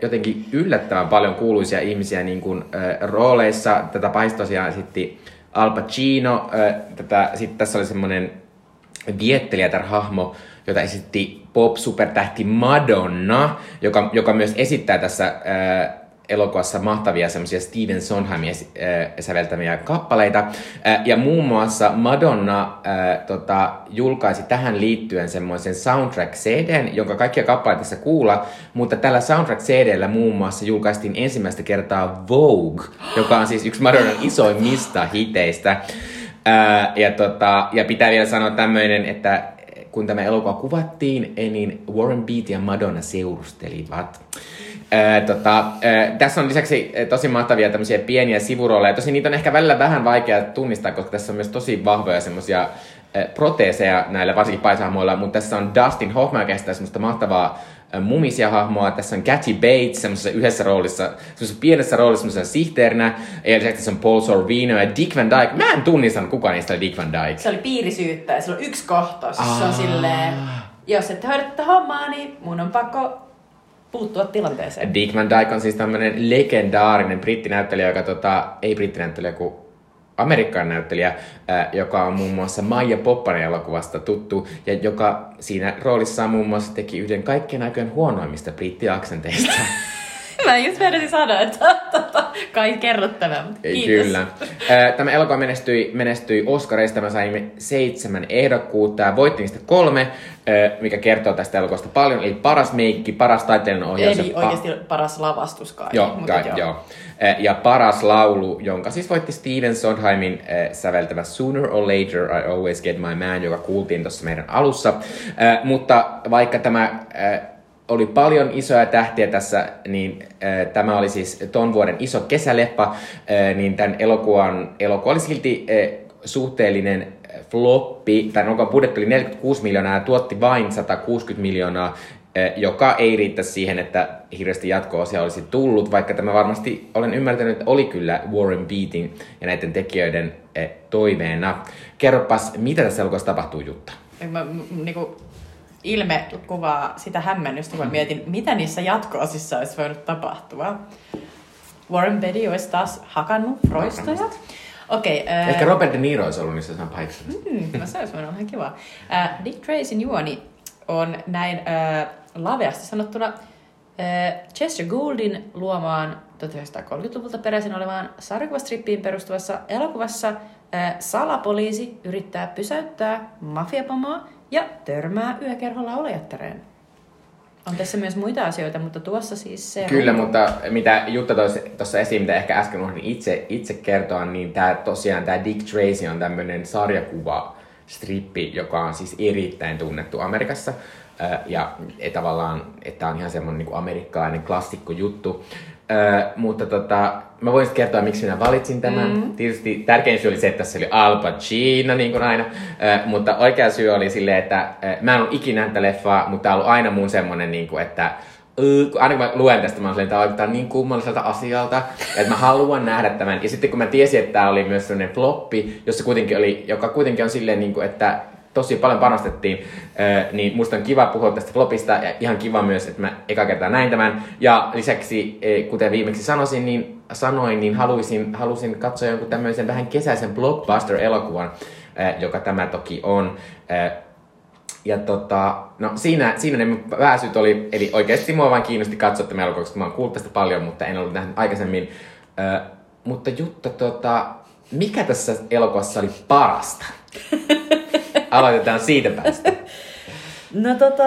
jotenkin yllättävän paljon kuuluisia ihmisiä niin kuin rooleissa. Tätä pahistosiaan esitti Al Pacino. Tätä, sitten tässä oli semmoinen viettelijätär-hahmo, jota esitti pop-supertähti Madonna, joka, joka myös esittää tässä elokuvassa mahtavia semmoisia Steven Sondheimin säveltämiä kappaleita. Ja muun muassa Madonna ää, tota, julkaisi tähän liittyen semmoisen soundtrack-C D:n, jonka kaikkia kappaleita tässä kuulla, mutta tällä soundtrack-C D:llä muun muassa julkaistiin ensimmäistä kertaa Vogue, joka on siis yksi Madonnan isoimmista hiteistä. Ää, ja, tota, ja pitää vielä sanoa tämmöinen, että kun tämä elokuva kuvattiin, niin Warren Beatty ja Madonna seurustelivat. Ää, tota, ää, tässä on lisäksi tosi mahtavia tämmöisiä pieniä sivurooleja. Tosin niitä on ehkä välillä vähän vaikea tunnistaa, koska tässä on myös tosi vahvoja semmoisia proteeseja näillä varsinkin paishahmoilla, mutta tässä on Dustin Hoffman, joka käsittää semmoista mahtavaa mumisia hahmoa. Tässä on Kathy Bates semmoisessa yhdessä roolissa, semmoisessa pienessä roolissa semmoisena sihteerinä. Ja lisäksi on Paul Sorvino ja Dick Van Dyke. Mä en tunnistanut kukaan niistä Dick Van Dyke. Se oli piirisyyttäjä. Sillä on yksi kohtaus. Se on silleen, jos et hoida tätä hommaa, niin mun on pakko puuttua tilanteeseen. Dick Van Dyke on siis tämmönen legendaarinen brittinäyttelijä, joka tota, ei brittinäyttelijä kuin Amerikan näyttelijä, joka on muun muassa Maija Poppanen elokuvasta tuttu, ja joka siinä roolissaan muun muassa teki yhden kaikkien aikojen huonoimmista brittiaksenteista. Mä just verrasin sanoa, että kai kerrot tämän, mutta kiitos. Kyllä. Tämä elokuva menestyi, menestyi Oscarista, mä sain seitsemän ehdokkuutta ja voitti niistä kolme, mikä kertoo tästä elokuvasta paljon. Eli paras meikki, paras taiteellinen ohjaus. Eli oikeasti pa- paras lavastus kai. Joo, kai, joo. joo. Ja paras laulu, jonka siis voitti Steven Sondheimin säveltävä Sooner or Later I Always Get My Man, joka kuultiin tuossa meidän alussa. Mutta vaikka tämä oli paljon isoja tähtiä tässä, niin äh, tämä oli siis ton vuoden iso kesäleffa, äh, niin tämän elokuvan elokuva oli silti äh, suhteellinen äh, floppi. Tämän elokuvan budjetti oli neljäkymmentäkuusi miljoonaa ja tuotti vain satakuusikymmentä miljoonaa, äh, joka ei riitä siihen, että hirveästi jatko-osia olisi tullut, vaikka tämä varmasti, olen ymmärtänyt, että oli kyllä Warren Beattyn ja näiden tekijöiden äh, toiveena. Kerropas, mitä tässä elokuvassa tapahtuu, Jutta? Mä, m- niinku... Ilme kuvaa sitä hämmennystä, kun mietin, mitä niissä jatko-osissa olisi voinut tapahtua. Warren Beatty olisi taas hakannut roistoja. Okay, äh... Ehkä Robert De Niro olisi ollut niissä paikassa. Mm, se olisi voinut ihan kivaa. Äh, Dick Tracyn juoni on näin äh, laveasti sanottuna äh, Chester Gouldin luomaan tuhatyhdeksänsataakolmekymmentäluvulta peräisin olevaan sarjakuvastrippiin perustuvassa elokuvassa äh, salapoliisi yrittää pysäyttää mafiapomoa ja törmää yökerholla olejattareen. On tässä myös muita asioita, mutta tuossa siis se... Kyllä, on... mutta mitä Jutta tuossa esiin, mitä ehkä äsken unohdin itse, itse kertoa, niin tää, tosiaan tämä Dick Tracy on tämmöinen sarjakuvastrippi, joka on siis erittäin tunnettu Amerikassa. Ja tavallaan, että on ihan semmoinen niin amerikkalainen klassikko juttu. Äh, mutta tota, mä voin kertoa, miksi minä valitsin tämän. Mm-hmm. Tietysti tärkein syy oli se, että tässä oli Al Pacino, niin kuin aina. Äh, mutta oikea syy oli silleen, että äh, mä en ollut ikinä nähnyt leffaa, mutta tää on ollut aina mun semmonen, niin kuin, että äh, aina kun mä luen tästä, mä olen silleen, että tää vaikuttaa niin kummalliselta asialta, että mä haluan nähdä tämän. Ja sitten kun mä tiesin, että tää oli myös semmonen floppi, jossa kuitenkin oli, joka kuitenkin on silleen, niin kuin, että tosi paljon panostettiin, niin musta on kiva puhua tästä flopista ja ihan kiva myös, että mä eka kertaa näin tämän. Ja lisäksi, kuten viimeksi sanoisin, niin, sanoin, niin halusin, halusin katsoa jonkun tämmöisen vähän kesäisen blockbuster-elokuvan, joka tämä toki on. Ja tota, no siinä, siinä ne pääsyt oli, eli oikeasti mua vaan kiinnosti katsoa tämän elokuvan, koska mä oon kuullut tästä paljon, mutta en ollut nähnyt aikaisemmin. Mutta Jutta, tota, mikä tässä elokuvassa oli parasta? Aloitetaan siitä päästä. No tota,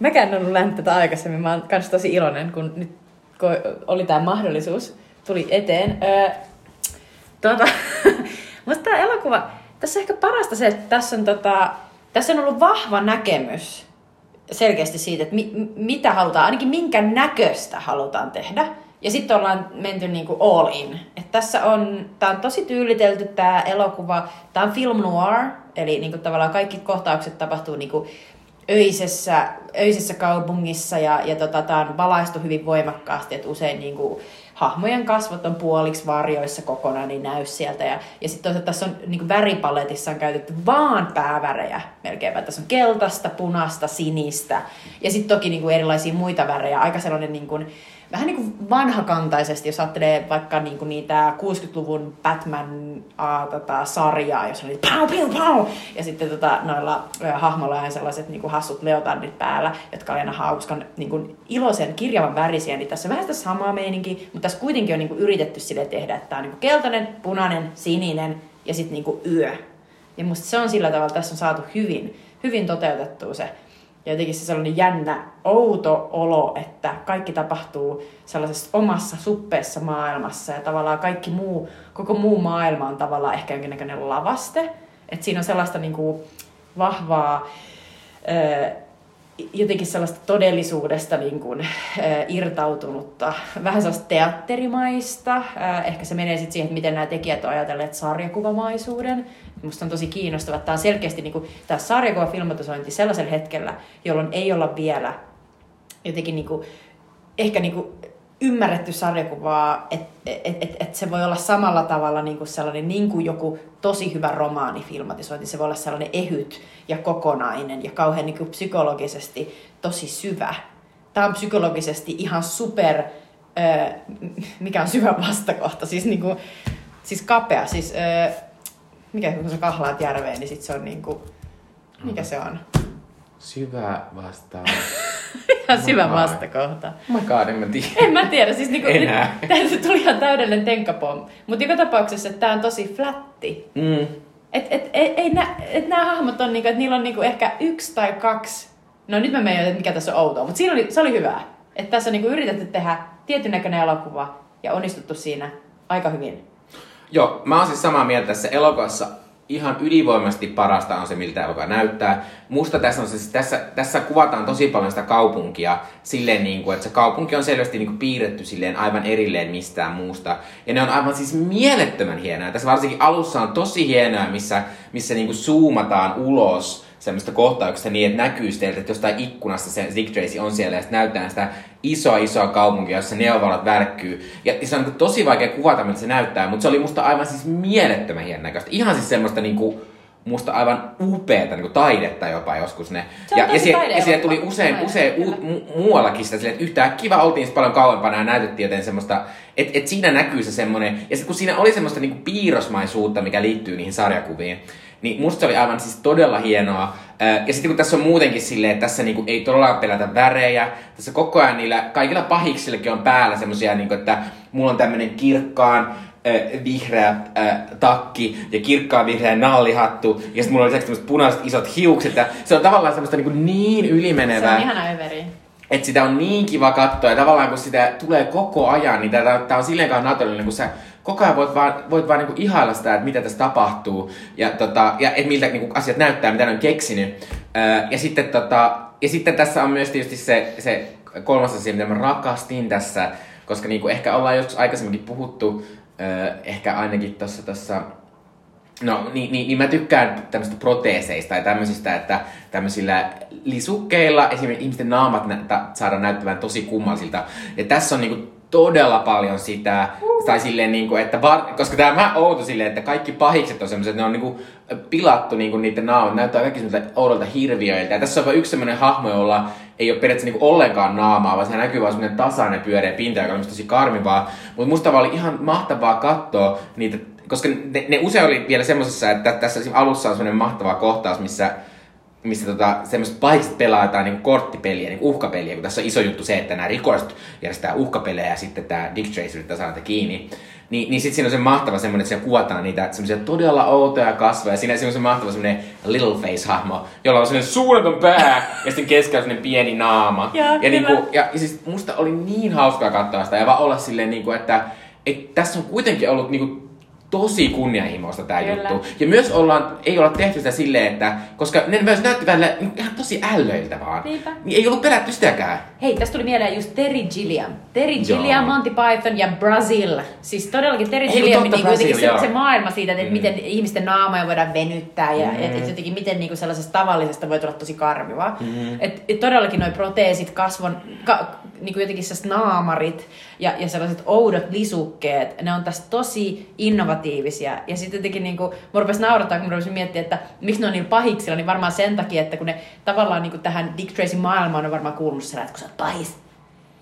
mäkään en ollut nähnyt tätä aikaisemmin. Mä oon kans tosi iloinen, kun nyt kun oli tää mahdollisuus, tuli eteen. Öö, tota, musta tää elokuva, tässä on ehkä parasta se, että tässä on, tota, tässä on ollut vahva näkemys selkeästi siitä, että mi, mitä halutaan, ainakin minkä näköistä halutaan tehdä. Ja sitten ollaan menty niinku all in. Et tässä on, tää on tosi tyylitelty tää elokuva. Tää on film noir, eli niinku tavallaan kaikki kohtaukset tapahtuu niinku öisessä, öisessä kaupungissa ja, ja tota, tää on valaistu hyvin voimakkaasti, että usein niinku hahmojen kasvot on puoliksi varjoissa kokonaan, niin näy sieltä. Ja, ja sitten toisaalta tässä on niinku väripaletissa on käytetty vaan päävärejä melkein. Tässä on keltaista, punaista, sinistä ja sitten toki niinku erilaisia muita värejä. Aika sellainen niinku, vähän niin kuin vanhakantaisesti, jos ajattelee vaikka niinku niitä kuusikymmentäluvun Batman-sarjaa, jossa on niitä pau, pau, pau, ja sitten tota, noilla hahmolla on sellaiset niinku hassut leotardit päällä, jotka on aina hauskan niinku iloisen kirjavan värisiä, niin tässä on vähän sitä samaa meininkiä, mutta tässä kuitenkin on niinku yritetty sille tehdä, että tämä on niinku keltainen, punainen, sininen ja sitten niinku yö. Ja musta se on sillä tavalla, että tässä on saatu hyvin, hyvin toteutettua se. Ja jotenkin se sellainen jännä, outo olo, että kaikki tapahtuu sellaisessa omassa suppeessa maailmassa ja tavallaan kaikki muu, koko muu maailma on tavallaan ehkä jonkinnäköinen lavaste. Että siinä on sellaista niin kuin vahvaa, jotenkin sellaista todellisuudesta niin kuin irtautunutta, vähän sellaista teatterimaista. Ehkä se menee sitten siihen, että miten nämä tekijät on ajatelleet sarjakuvamaisuuden. Musta on tosi kiinnostava, että tämä on selkeästi niin kuin, tämä sarjakuva-filmatisointi sellaisella hetkellä, jolloin ei olla vielä jotenkin niin kuin, ehkä niin kuin ymmärretty sarjakuvaa, että et, et, et se voi olla samalla tavalla niin kuin sellainen niin kuin joku tosi hyvä romaanifilmatisointi. Se voi olla sellainen ehyt ja kokonainen ja kauhean niin kuin psykologisesti tosi syvä. Tämä on psykologisesti ihan super, äh, mikä on syvä vastakohta, siis, niin kuin, siis kapea, siis... Äh, Mikä, kun sä kahlaat järveen, niin sit se on niinku... Mikä se on? Syvä vastaan. Ihan syvä vastakohta. My god, en mä tiedä. En mä tiedä, siis niinku... Enää. Nyt, tuli ihan täydellinen tenkkapom. Mut joka tapauksessa, että tää on tosi flätti. Mm. Et, et, et, et, et nää hahmot on niinku, että niillä on niinku ehkä yksi tai kaksi... No nyt mä menen, että mikä tässä on outoa, mut siinä oli, se oli hyvää. Että tässä on niinku yritetty tehdä tietyn näköinen elokuva ja onnistuttu siinä aika hyvin. Joo, mä oon siis samaa mieltä tässä elokuvassa. Ihan ylivoimasti parasta on se, miltä elokuva näyttää. Musta tässä, on siis, tässä, tässä kuvataan tosi paljon sitä kaupunkia silleen, niin kuin, että se kaupunki on selvästi niin kuin piirretty silleen aivan erilleen mistään muusta. Ja ne on aivan siis mielettömän hienoja. Tässä varsinkin alussa on tosi hienoja, missä, missä niin kuin zoomataan ulos semmoista kohtauksesta niin, että näkyy teiltä, että jostain ikkunasta se Dick Tracy on siellä ja näyttää sitä isoa, isoa kaupunkia, jossa neuvolat värkkyy. Ja se on niin tosi vaikea kuvata, miltä se näyttää, mutta se oli musta aivan siis mielettömän hienon näköistä. Ihan siis semmoista niinku, musta aivan upeata niinku taidetta jopa joskus ne. Ja, ja siellä tuli usein, usein u- muuallakin sitä silleen, että yhtäkkiä oltiin paljon kauempana ja näytettiin joten semmoista, että et siinä näkyy se semmoinen. Ja sitten kun siinä oli semmoista niinku piirrosmaisuutta, mikä liittyy niihin sarjakuviin, niin musta oli aivan siis todella hienoa. Ja sitten kun tässä on muutenkin silleen, että tässä niinku ei todellakaan pelätä värejä. Tässä koko ajan niillä kaikilla pahiksillakin on päällä semmosia, niinku, että mulla on tämmönen kirkkaan äh, vihreä äh, takki ja kirkkaan vihreä nallihattu. Ja sitten mulla on lisäksi tämmöset punaiset isot hiukset. Ja se on tavallaan semmoista niinku niin ylimenevää. Se on ihana överi. Että sitä on niin kiva katsoa. Ja tavallaan kun sitä tulee koko ajan, niin tää, tää on silleenkaan naturallinen, kun sä... Koko ajan voit vaan, voit vaan niinku ihailla sitä, että mitä tässä tapahtuu ja, tota, ja et miltä niinku asiat näyttää, mitä ne on keksinyt. Öö, ja, sitten, tota, ja sitten tässä on myös tietysti se, se kolmas asia, mitä mä rakastin tässä, koska niinku ehkä ollaan joskus aikaisemminkin puhuttu, öö, ehkä ainakin tossa, tossa no niin, niin, niin mä tykkään tämmöistä proteeseista ja tämmöisistä, että tämmöisillä lisukkeilla esimerkiksi ihmisten naamat nä- ta- saadaan näyttämään tosi kummallisilta. Ja tässä on niinku todella paljon sitä, uh. tai silleen niinku, että var, koska tää on vähän outo silleen, että kaikki pahikset on semmoiset, että ne on niinku pilattu niinku niiden naamut, näyttää kaikki semmoisilta oudolta hirviöiltä. Ja tässä on vaan yksi semmoinen hahmo, jolla ei ole periaatteessa niinku ollenkaan naamaa, vaan se näkyy vaan semmoinen tasainen pyöreä pinta, joka on tosi karmivaa. Mutta musta vaan oli ihan mahtavaa katsoa niitä, koska ne, ne usein oli vielä semmosessa, että tässä alussa on semmoinen mahtava kohtaus, missä missä tota, semmoiset pahikset pelataan niin korttipeliä, niin uhkapeliä, kun tässä on iso juttu se, että nämä rikolliset järjestää uhkapelejä ja sitten tämä Dick Tracy yrittää saada kiinni. Niin, niin sitten siinä on se mahtava semmoinen, että siellä kuvataan niitä semmoisia todella outoja kasvoja. Ja siinä on se mahtava semmoinen little face-hahmo, jolla on semmoinen suureton pää ja sitten keskellä semmoinen pieni naama. Ja, ja, niin kuin, ja, ja siis musta oli niin hauskaa katsoa sitä ja vaan olla silleen, niin kuin, että et, tässä on kuitenkin ollut niin kuin, tosi kunnianhimoista tää kyllä juttu. Ja myös ollaan, ei olla tehty sitä silleen, että koska ne myös näytti välillä ihan tosi ällöiltä vaan. Niinpä. Niin ei ollut pelätty sitäkään. Hei, tästä tuli mieleen just Terry Gilliam. Terry Gilliam, Monty Python ja Brazil. Siis todellakin Terry Gilliam, niin kuitenkin se, se maailma siitä, että mm. miten ihmisten naamoja voidaan venyttää ja mm. et, et jotenkin miten niinku sellaisesta tavallisesta voi tulla tosi karmivaa. Mm. Et, et todellakin noi proteesit, kasvon, ka, niinku jotenkin sellaiset naamarit ja, ja sellaiset oudot lisukkeet, ne on tässä tosi innovatiivisia. Ja sitten jotenkin niinku, mä rupesin naurataa, kun mä rupesin miettimään, että miksi ne on niin pahiksilla, niin varmaan sen takia, että kun ne tavallaan niinku tähän Dick Tracy maailmaan on varmaan kuulunut sillä, että kun sä oot pahis,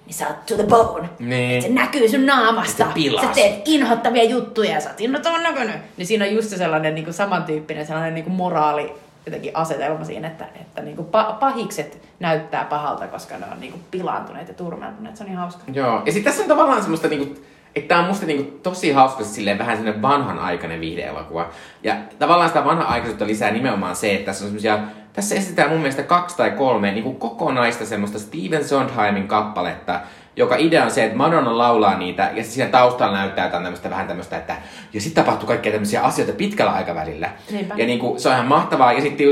niin sä oot to the bone. Nee. Se näkyy sun naamasta. Sä teet inhottavia juttuja ja sä oot inhottavan näkönyt. Niin siinä on just sellainen niinku samantyyppinen sellainen niinku moraali jotenkin asetelma siinä, että, että niinku pahikset näyttää pahalta, koska ne on niinku pilaantuneet ja turmeltuneet. Se on niin hauska. Joo, ja sit tässä on tavallaan semmoista niinku että tää on musta niinku tosi hauska silleen vähän sellainen vanhanaikainen viihde-elokuva. Ja tavallaan sitä vanhanaikaisuutta lisää nimenomaan se, että tässä on semmosia, tässä esitetään mun mielestä kaksi tai kolme niinku kokonaista semmoista Steven Sondheimin kappaletta, joka idea on se, että Madonna laulaa niitä ja siinä taustalla näyttää jotain tämmöstä, vähän tämmöstä, että ja sit tapahtuu kaikkia tämmösiä asioita pitkällä aikavälillä. Niinpä. Ja niinku se on ihan mahtavaa ja sitten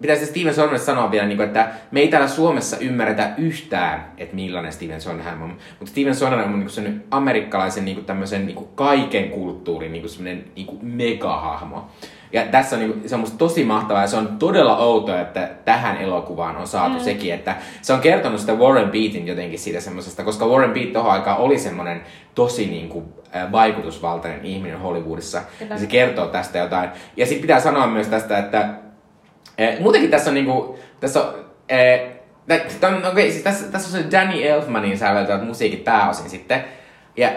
pitäisi Steven Sondheim sanoa vielä, että me ei täällä Suomessa ymmärretä yhtään, että millainen Steven Sondheim on. Mutta Steven Sondheim on sellainen amerikkalaisen tämmöisen kaiken kulttuurin sellainen megahahmo. Ja tässä on, se on musta tosi mahtavaa ja se on todella outoa, että tähän elokuvaan on saatu mm. sekin, että se on kertonut sitä Warren Beatin jotenkin siitä semmosesta, koska Warren Beat tohon aikaan oli semmonen tosi niinku vaikutusvaltainen ihminen Hollywoodissa. Ja se kertoo tästä jotain. Ja sit pitää sanoa myös tästä, että Eh, muutenkin tässä on niinku, tässä on, eh, tämän, okay, siis tässä, tässä on se Danny Elfmanin säveltävät musiikit pääosin sitten. Ja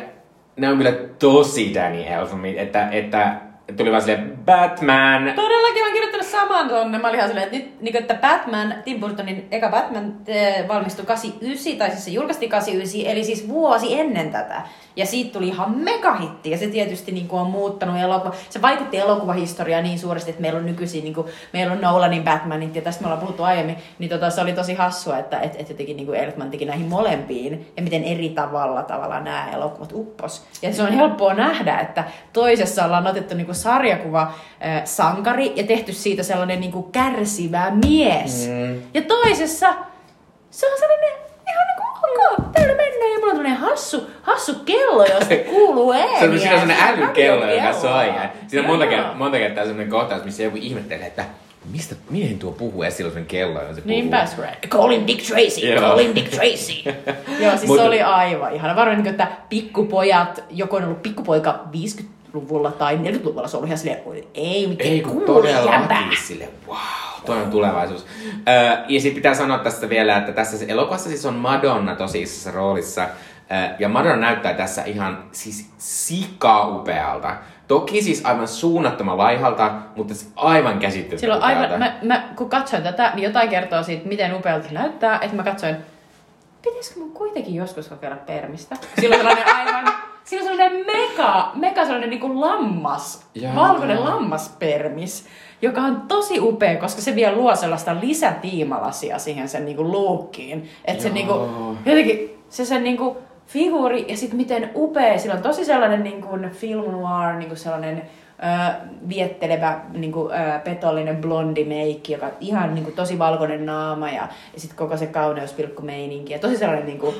ne on kyllä tosi Danny Elfman, että, että tuli vaan silleen Batman. Todellakin mä oon kirjoittanut saman tonne. Mä olin ihan silleen, että, nyt, että Batman, Tim Burtonin eka Batman valmistui kahdeksankymmentäyhdeksän, tai siis se julkaistiin kahdeksankymmentäyhdeksän, eli siis vuosi ennen tätä. Ja siitä tuli ihan megahitti, ja se tietysti niin kuin on muuttanut elokuva. Se vaikutti elokuvahistoriaan niin suuresti, että meillä on nykyisin, niin kuin, meillä on Nolanin Batmanit, ja tästä me ollaan puhuttu aiemmin, niin tota, se oli tosi hassua, että et, et jotenkin niin kuin Elfman teki näihin molempiin, ja miten eri tavalla tavallaan nämä elokuvat uppos. Ja se on helppoa nähdä, että toisessa ollaan otettu niin kuin sarjakuva äh, sankari, ja tehty siitä sellainen niin kuin kärsivä mies. Mm. Ja toisessa se on sellainen ihan niin kuin okay, täällä mennään ja mulla on tämmönen hassu, hassu kello, josta kuuluu ääniä. Se on semmonen älykello, joka soi. Siinä on monta, monta kertaa semmonen kohtaus, missä joku ihmettelee, että mistä miehen tuo puhuu ja silloin semmonen kello, johon se puhuu. Niinpä, right. Calling Dick Tracy, joo. Calling Dick Tracy. Joo, siis Mut, se oli aivan ihana. Varmaan, että pikkupojat, joko on ollut pikkupoika viisikymmentäluvulla tai neljäkymmentäluvulla, se on ollut ihan silleen, ei miten kuuluu jämpää. Wow. Toinen tulevaisuus. Öö, ja sitten pitää sanoa tästä vielä, että tässä elokuvassa siis on Madonna tosi isossa roolissa. Öö, ja Madonna näyttää tässä ihan siis sikaupealta. Toki siis aivan suunnattoman laihalta, mutta siis aivan käsittämättömältä. Mä, mä, kun katsoin tätä, niin jotain kertoo siitä, miten upealta näyttää. Että mä katsoin, pitäisikö mun kuitenkin joskus kokeilla permistä? Silloin sellainen aivan... Siinä on sellainen mega, mega sellainen niin kuin lammas, jaa, valkoinen jaa. lammaspermis, joka on tosi upea, koska se vielä luo sellaista lisätiimalasia siihen sen niin kuin lookkiin. Että se niin kuin, jotenkin se sen niin kuin figuuri ja sitten miten upea, sillä on tosi sellainen niin kuin film noir, niin kuin sellainen ö, viettelevä niin kuin, ö, petollinen blondi meikki, joka on ihan niin kuin tosi valkoinen naama ja, ja sitten koko se kauneuspilkkumeininki ja tosi sellainen niin kuin,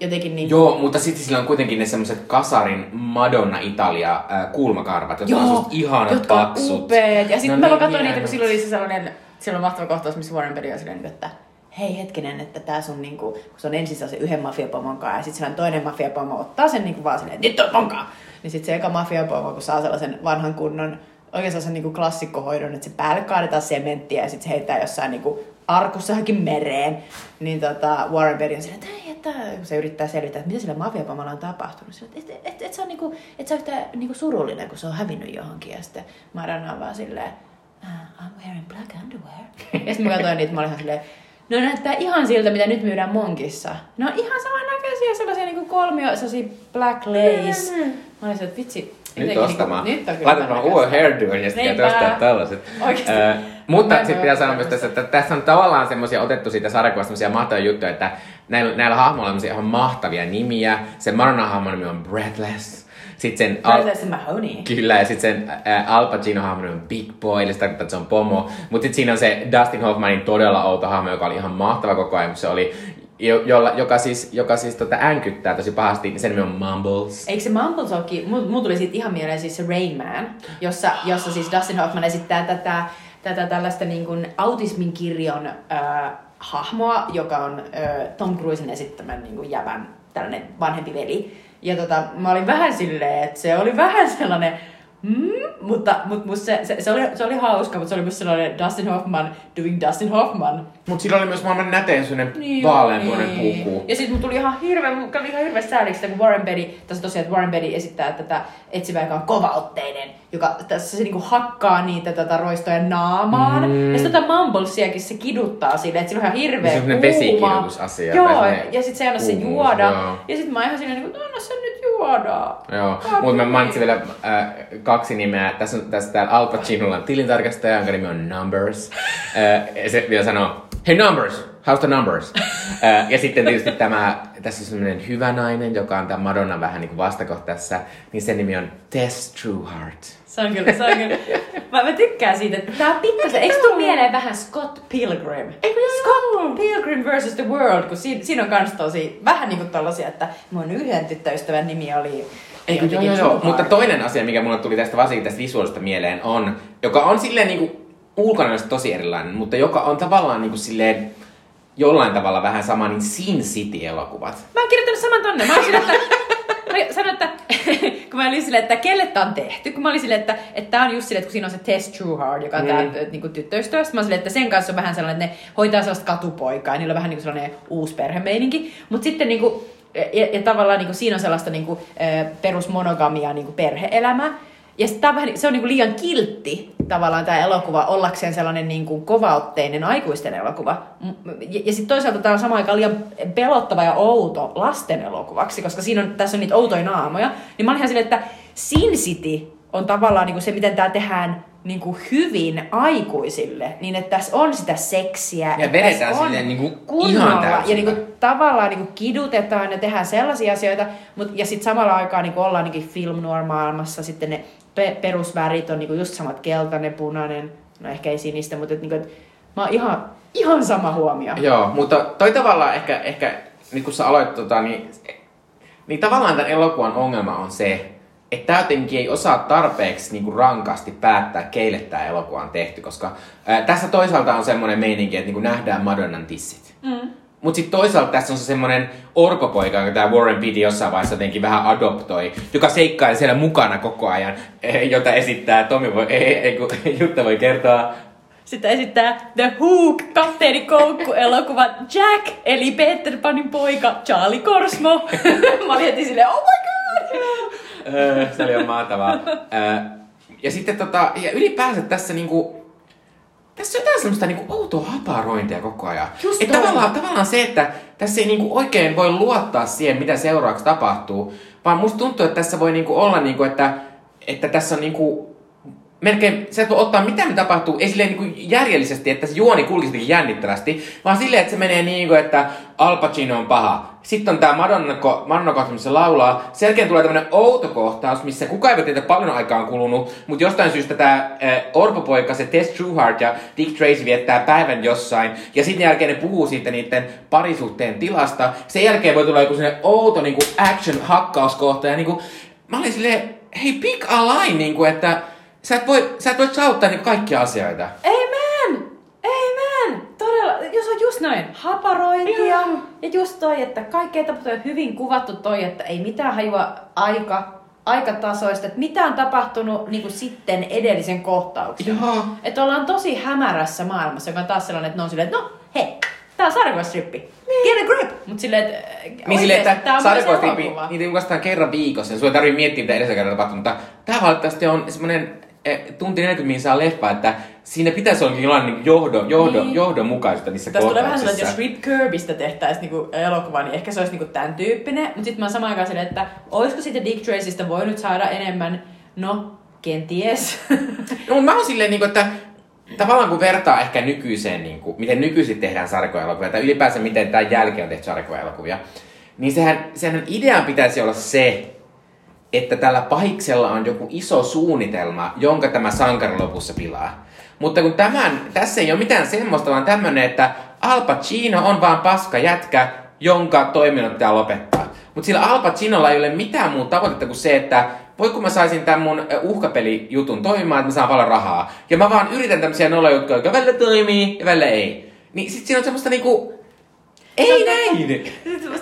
jotenkin niin. Joo, mutta sitten sillä on kuitenkin ne semmoiset kasarin Madonna Italia kulmakarvat, jotka joo, on semmoiset ihanat paksut. Upeat. Ja sitten no mä niin, katsoin niitä, kun silloin oli se sellainen, silloin mahtava kohtaus, missä Warren Beatty on silleen, että hei hetkinen, että tää sun niinku, kun se on ensin se on se yhden mafiapomon kanssa ja sit sellainen toinen mafiapomo ottaa sen niinku vaan silleen, nyt on ponkaa! Niin sit se eka mafiapomo, kun saa sellaisen vanhan kunnon, oikein sellaisen niinku klassikkohoidon, että se päälle kaadetaan sementtiä ja sit se heittää jossain niinku arkussa johonkin mereen, niin tota Warren Beatty on silleen, että ei, että se yrittää selvittää, että mitä sillä mafiapomalla on tapahtunut. Silleen, että et, et, et sä on niinku, et sä on yhtään niinku surullinen, kun se on hävinnyt johonkin ja sitten Madonna on vaan silleen, uh, I'm wearing black underwear. Ja sit mä katsoin niitä, mä olin ihan silleen, no näyttää ihan siltä, mitä nyt myydään Monkissa. No ihan samannäköisiä, sellaisia niinku kolmio, sellaisia black lace. Mm-hmm. Mä olisin, että vitsi. Nyt ostamaan. Niinku, nyt on kyllä. Laitetaan uuden hairdoon ja sitten ostaa tällaiset. Oikeesti. Äh, mutta sitten pitää sanoa myös tässä, että tässä on tavallaan semmosia otettu siitä sarjakuvasta semmosia mahtavia juttuja, että näillä, näillä hahmoilla on ihan mahtavia nimiä. Se Madonna-hahmon nimi on Breathless. Sitten sen Al- Kyllä, ja sitten sen äh, Al Pacino-hahmo on Big Boy, eli se tarkoittaa, että se on pomo. Mm. Mutta sitten siinä on se Dustin Hoffmanin todella outo hahmo, joka oli ihan mahtava koko ajan, se oli, jo- jolla, joka siis, joka siis tota, änkyttää tosi pahasti, niin sen nimi on Mumbles. Eikö se Mumbles olekin? Mulla tuli siitä ihan mieleen siis se Rain Man, jossa, jossa siis Dustin Hoffman esittää tätä, tätä tällaista niin kuin autismin kirjon äh, hahmoa, joka on äh, Tom Cruisen esittämän niin kuin jävän tällainen vanhempi veli. Ja tota, mä olin vähän silleen, että se oli vähän sellainen, mm, mutta mut, mut se, se, se, oli, se oli hauska, mutta se oli myös sellainen Dustin Hoffman doing Dustin Hoffman. Mut sillä oli myös maailman näteen sellainen niin, vaaleanpuinen niin. puku. Ja sit mut tuli ihan hirveä, mut kävi ihan hirveä sääliksi, kun Warren Beatty, tässä tosiaan, että Warren Beatty esittää tätä etsivää, joka on kovaotteinen, joka tässä se niinku hakkaa niitä tota roistoja naamaan. Mm. Ja sit tota Mumblesiakin se kiduttaa silleen, että sillä on ihan hirveä kuuma. Se on sellainen vesikidutusasia. Joo, ja sit se ei anna se juoda. Joo. Ja sit mä ihan silleen, että anna se nyt juoda. Joo, mut mä mainitsin vielä äh, kaksi nimeä. Tässä on tässä täällä Al Pacinolla on tilintarkastaja, jonka nimi on Numbers. äh, se vielä sanoo, hei Numbers, how's the numbers? uh, ja sitten tietysti tämä, tässä on semmoinen hyvä nainen, joka on tämä Madonna vähän niin kuin vastakohtassa, niin sen nimi on Tess Trueheart. Se on kyllä, se on kyllä. Mä, mä tykkään siitä, että tää on pikkasen, eikö tuu mieleen vähän Scott Pilgrim? Eikö Scott Pilgrim versus the World, kun siinä, siinä on kans tosi vähän niin kuin tollasia, että mun yhden tyttöystävän nimi oli... Eikö, joo, joo, joo. Mutta toinen asia, mikä mulle tuli tästä varsinkin tästä visuaalista mieleen on, joka on silleen niin kuin ulkonäöstä tosi erilainen, mutta joka on tavallaan niinku silleen jollain tavalla vähän sama, niin Sin City-elokuvat. Mä oon kirjoittanut saman tonne. Mä oon kirjoittanut, mä sanon, että kun mä olin silleen, että kelle tää on tehty, kun mä olin silleen, että, että tää on just silleen, kun siinä on se Tess Trueheart, joka on mm. tää niinku tyttöystävä. Mä oon silleen, että sen kanssa on vähän sellainen, että ne hoitaa sellaista katupoikaa ja niillä on vähän niinku sellainen uusi perhemeininki. Mut sitten niinku, ja, ja tavallaan niinku siinä on sellaista niinku perusmonogamiaa niinku perhe-elämää. Ja sit tää on vähän, se on niinku liian kiltti tavallaan tää elokuva ollakseen sellainen niinku kovaotteinen aikuisten elokuva. Ja, ja sit toisaalta tää on samaan aikaan liian pelottava ja outo lasten elokuvaksi, koska siinä on, tässä on niitä outoja naamoja. Niin mä olin ihan silleen, että Sin City on tavallaan niinku se, miten tää tehdään niinku hyvin aikuisille. Niin että tässä on sitä seksiä. Ja vedetään silleen niinku ihan täysin. Ja niinku tavallaan niinku kidutetaan ja tehdään sellaisia asioita. Mut, ja sit samalla aikaa niinku ollaan niinku film noir maailmassa sitten ne... perusvärit on niinku just samat, keltainen, punainen, no ehkä ei sinistä, mutta et niinku, et mä oon ihan, ihan sama huomio. Joo, mutta toi tavallaan ehkä, ehkä niin kun sä aloit tota, niin, niin tavallaan tämän elokuvan ongelma on se, että jotenkin ei osaa tarpeeksi niinku rankasti päättää, keille tää elokuva on tehty, koska ää, tässä toisaalta on semmoinen meininki, että niinku nähdään Madonnan tissit. Mm. Mut sit toisaalta tässä on se semmonen orpopoika, jonka tää Warren Beatty jossain vaiheessa jotenkin vähän adoptoi, joka seikkailee siellä mukana koko ajan, jota esittää Tomi voi, ei, ei, Jutta voi kertoa. Sitten esittää The Hook, Kapteeni Koukku-elokuva Jack, eli Peter Panin poika Charlie Korsmo. Mä olin heti silleen, oh my god! Se oli jo mahtavaa. Ja sitten tota, ja ylipäänsä tässä niinku... Tässä on jotain semmoista niinku outoa haparointia koko ajan. Että tavallaan, tavallaan se, että tässä ei niinku oikein voi luottaa siihen, mitä seuraavaksi tapahtuu. Vaan musta tuntuu, että tässä voi niinku olla, niinku, että, että tässä on niinku... Melkein sä et voi ottaa, mitä ne tapahtuu, ei silleen niinku järjellisesti, että se juoni kulkisikin jännittävästi. Vaan silleen, että se menee niinku, että Al Pacino on paha. Sitten on tää Madonna kohta, missä laulaa. Sen jälkeen tulee tämmönen outo kohtaus, missä kukaan ei teitä paljon aikaa on kulunut, mutta jostain syystä tää äh, orpopoika, se Tess Trueheart ja Dick Tracy viettää päivän jossain. Ja sitten jälkeen ne puhuu siitä niitten parisuhteen tilasta. Sen jälkeen voi tulla joku sellainen outo niinku action-hakkauskohta. Ja niinku, mä olin silleen, hei pick a line, niinku, että sä et voi, sä et voi sauttaa niinku kaikkia asioita. Amen! Amen! Todella, jos on just Just näin. Haparointia. Joo. Ja just toi, että kaikkea tapahtuu hyvin kuvattu toi, että ei mitään hajua aika, aikatasoista, että mitä on tapahtunut niin kuin sitten edellisen kohtauksen. Joo. Että ollaan tosi hämärässä maailmassa, joka on taas sellainen, että ne on silleen, että no hei, tää on sarjakuvastrippi. Get a grip! Mut silleen, että niin silleen, että sarjakuvastrippi, niitä julkaistaan kerran viikossa, ja sulla ei tarvii miettiä, mitä edellisen kerran tapahtunut. Mutta tää valitettavasti on semmonen tunti neljäkymmentä mihin saa leffaa, että siinä pitäisi olla jollain johdon, johdon, niin. johdonmukaisuutta niissä kohtauksissa. Tässä tulee vähän sellainen, että jos Rip Kirbistä tehtäisiin niinku elokuva, niin ehkä se olisi niinku tämän tyyppinen. Mutta sitten mä oon samaan aikaan sille, että olisiko siitä Dick Tracysta voi nyt saada enemmän? No, kenties. No, mä oon silleen, niinku, että tavallaan kun vertaa ehkä nykyiseen, niinku, miten nykyisin tehdään sarjakuvaelokuvia, tai ylipäänsä miten tämän jälkeen on tehty sarjakuvaelokuvia, niin sehän, sehän idean pitäisi olla se, että tällä pahiksella on joku iso suunnitelma, jonka tämä sankari lopussa pilaa. Mutta kun tämän, tässä ei ole mitään semmoista, vaan tämmönen, että Al Pacino on vaan paska jätkä, jonka toiminnot pitää lopettaa. Mutta sillä Al Pacinolla ei ole mitään muuta tavoitetta kuin se, että voi kun mä saisin tämän mun uhkapelijutun toimimaan, että mä saan paljon rahaa. Ja mä vaan yritän tämmöisiä nolajutkoja, jotka välillä toimii ja välillä ei. Niin sit siinä on semmoista niinku... Ei näin!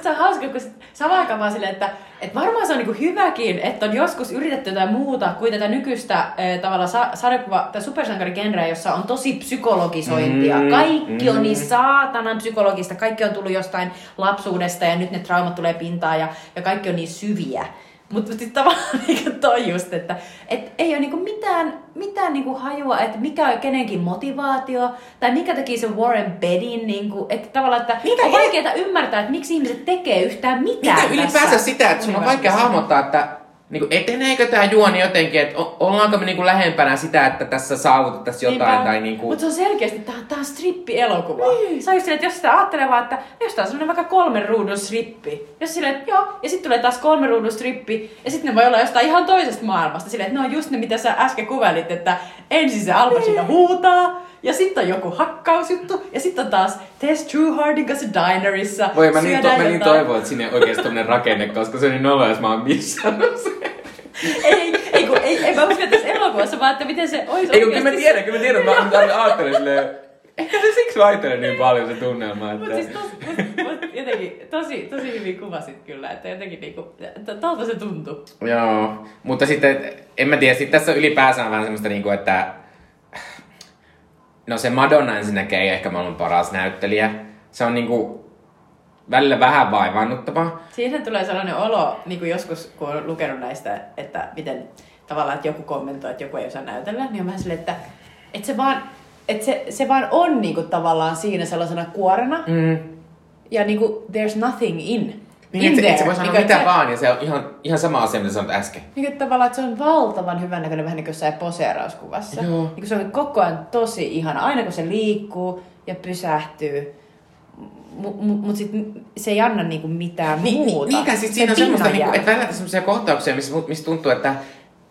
Se on hauska, kun samaan aikaan vaan silleen, että et varmaan se on niinku hyväkin, että on joskus yritetty jotain muuta kuin tätä nykyistä eh, tavallaan sa- sarjakuva- tai supersankarigenreä, jossa on tosi psykologisointia. Mm, kaikki mm. on niin saatanan psykologista, kaikki on tullut jostain lapsuudesta ja nyt ne traumat tulee pintaan ja, ja kaikki on niin syviä. Mutta sitten tavallaan niinku toi just, että et ei ole niinku mitään, mitään niinku hajua, että mikä on kenenkin motivaatio, tai mikä teki se Warren Beattyn, niinku, että tavallaan, että mitä on vaikeaa ymmärtää, että miksi ihmiset tekee yhtään mitään. Mitä ylipäänsä sitä, että sun on vaikea hahmottaa, että niinku, eteneekö tää juoni jotenkin, että ollaanko me niinku lähempänä sitä, että tässä saavutettaisiin jotain. Tai niinku... Mutta se on selkeästi, että tää on, tää on strippi-elokuva. Niin. Se on just silleen, että jos sitä ajattelee vaan, että jos tää on semmonen vaikka kolmen ruudun strippi. Jos silleen, että joo, ja sit tulee taas kolmen ruudun strippi, ja sit ne voi olla jostain ihan toisesta maailmasta. Silleen, että ne on just ne, mitä sä äsken kuvailit, että ensin se Al Pacino niin. huutaa, ja sitten on joku hakkausjuttu, ja sitten on taas Tess Truehardin kanssa dinerissa. Voi, mä niin, to- mä niin toivon, että sinne oikeesti tommonen rakenne, koska se on niin noloa, jos mä oon missannut sen. Ei, ei, kun, ei, ei mä uskon tässä elokuvassa, vaan että miten se ois oikeesti. Ei, kun kyllä mä tiedän, kyllä mä tiedän, mä, mä ajattelen silleen. Ehkä se siksi vaihtelee niin paljon se tunnelma, että... Mut siis tos, mut, mut jotenkin tosi, tosi hyvin kuvasit kyllä, että jotenkin niinku, tolta se tuntuu. Joo, mutta sitten, en mä tiedä, sit tässä on ylipäänsä vähän semmoista niinku, että... No se Madonna ensinnäkin ei ehkä maailman paras näyttelijä. Se on niinku välillä vähän vaivaannuttavaa. Siihen tulee sellainen olo, niinku joskus kun on lukenut näistä, että miten tavallaan että joku kommentoi, että joku ei osaa näytellä, niin on vähän silleen, että, että, se, vaan, että se, se vaan on niinku tavallaan siinä sellaisena kuorena. Mm. Ja niinku there's nothing in. Niin, että et se voi sanoa niin, mitä se, vaan, ja se on ihan, ihan sama asia, mitä sanoit äsken. Niin, että tavallaan että se on valtavan hyvännäköinen vähän niin kuin jossain poseerauskuvassa. Joo. Niin, se on koko ajan tosi ihana, aina kun se liikkuu ja pysähtyy. Mutta mut, mut sitten se ei anna niinku mitään niin, muuta. Niin, niin, siis siinä on semmoista, niinku, että välillä semmoisia kohtauksia, missä, missä tuntuu, että,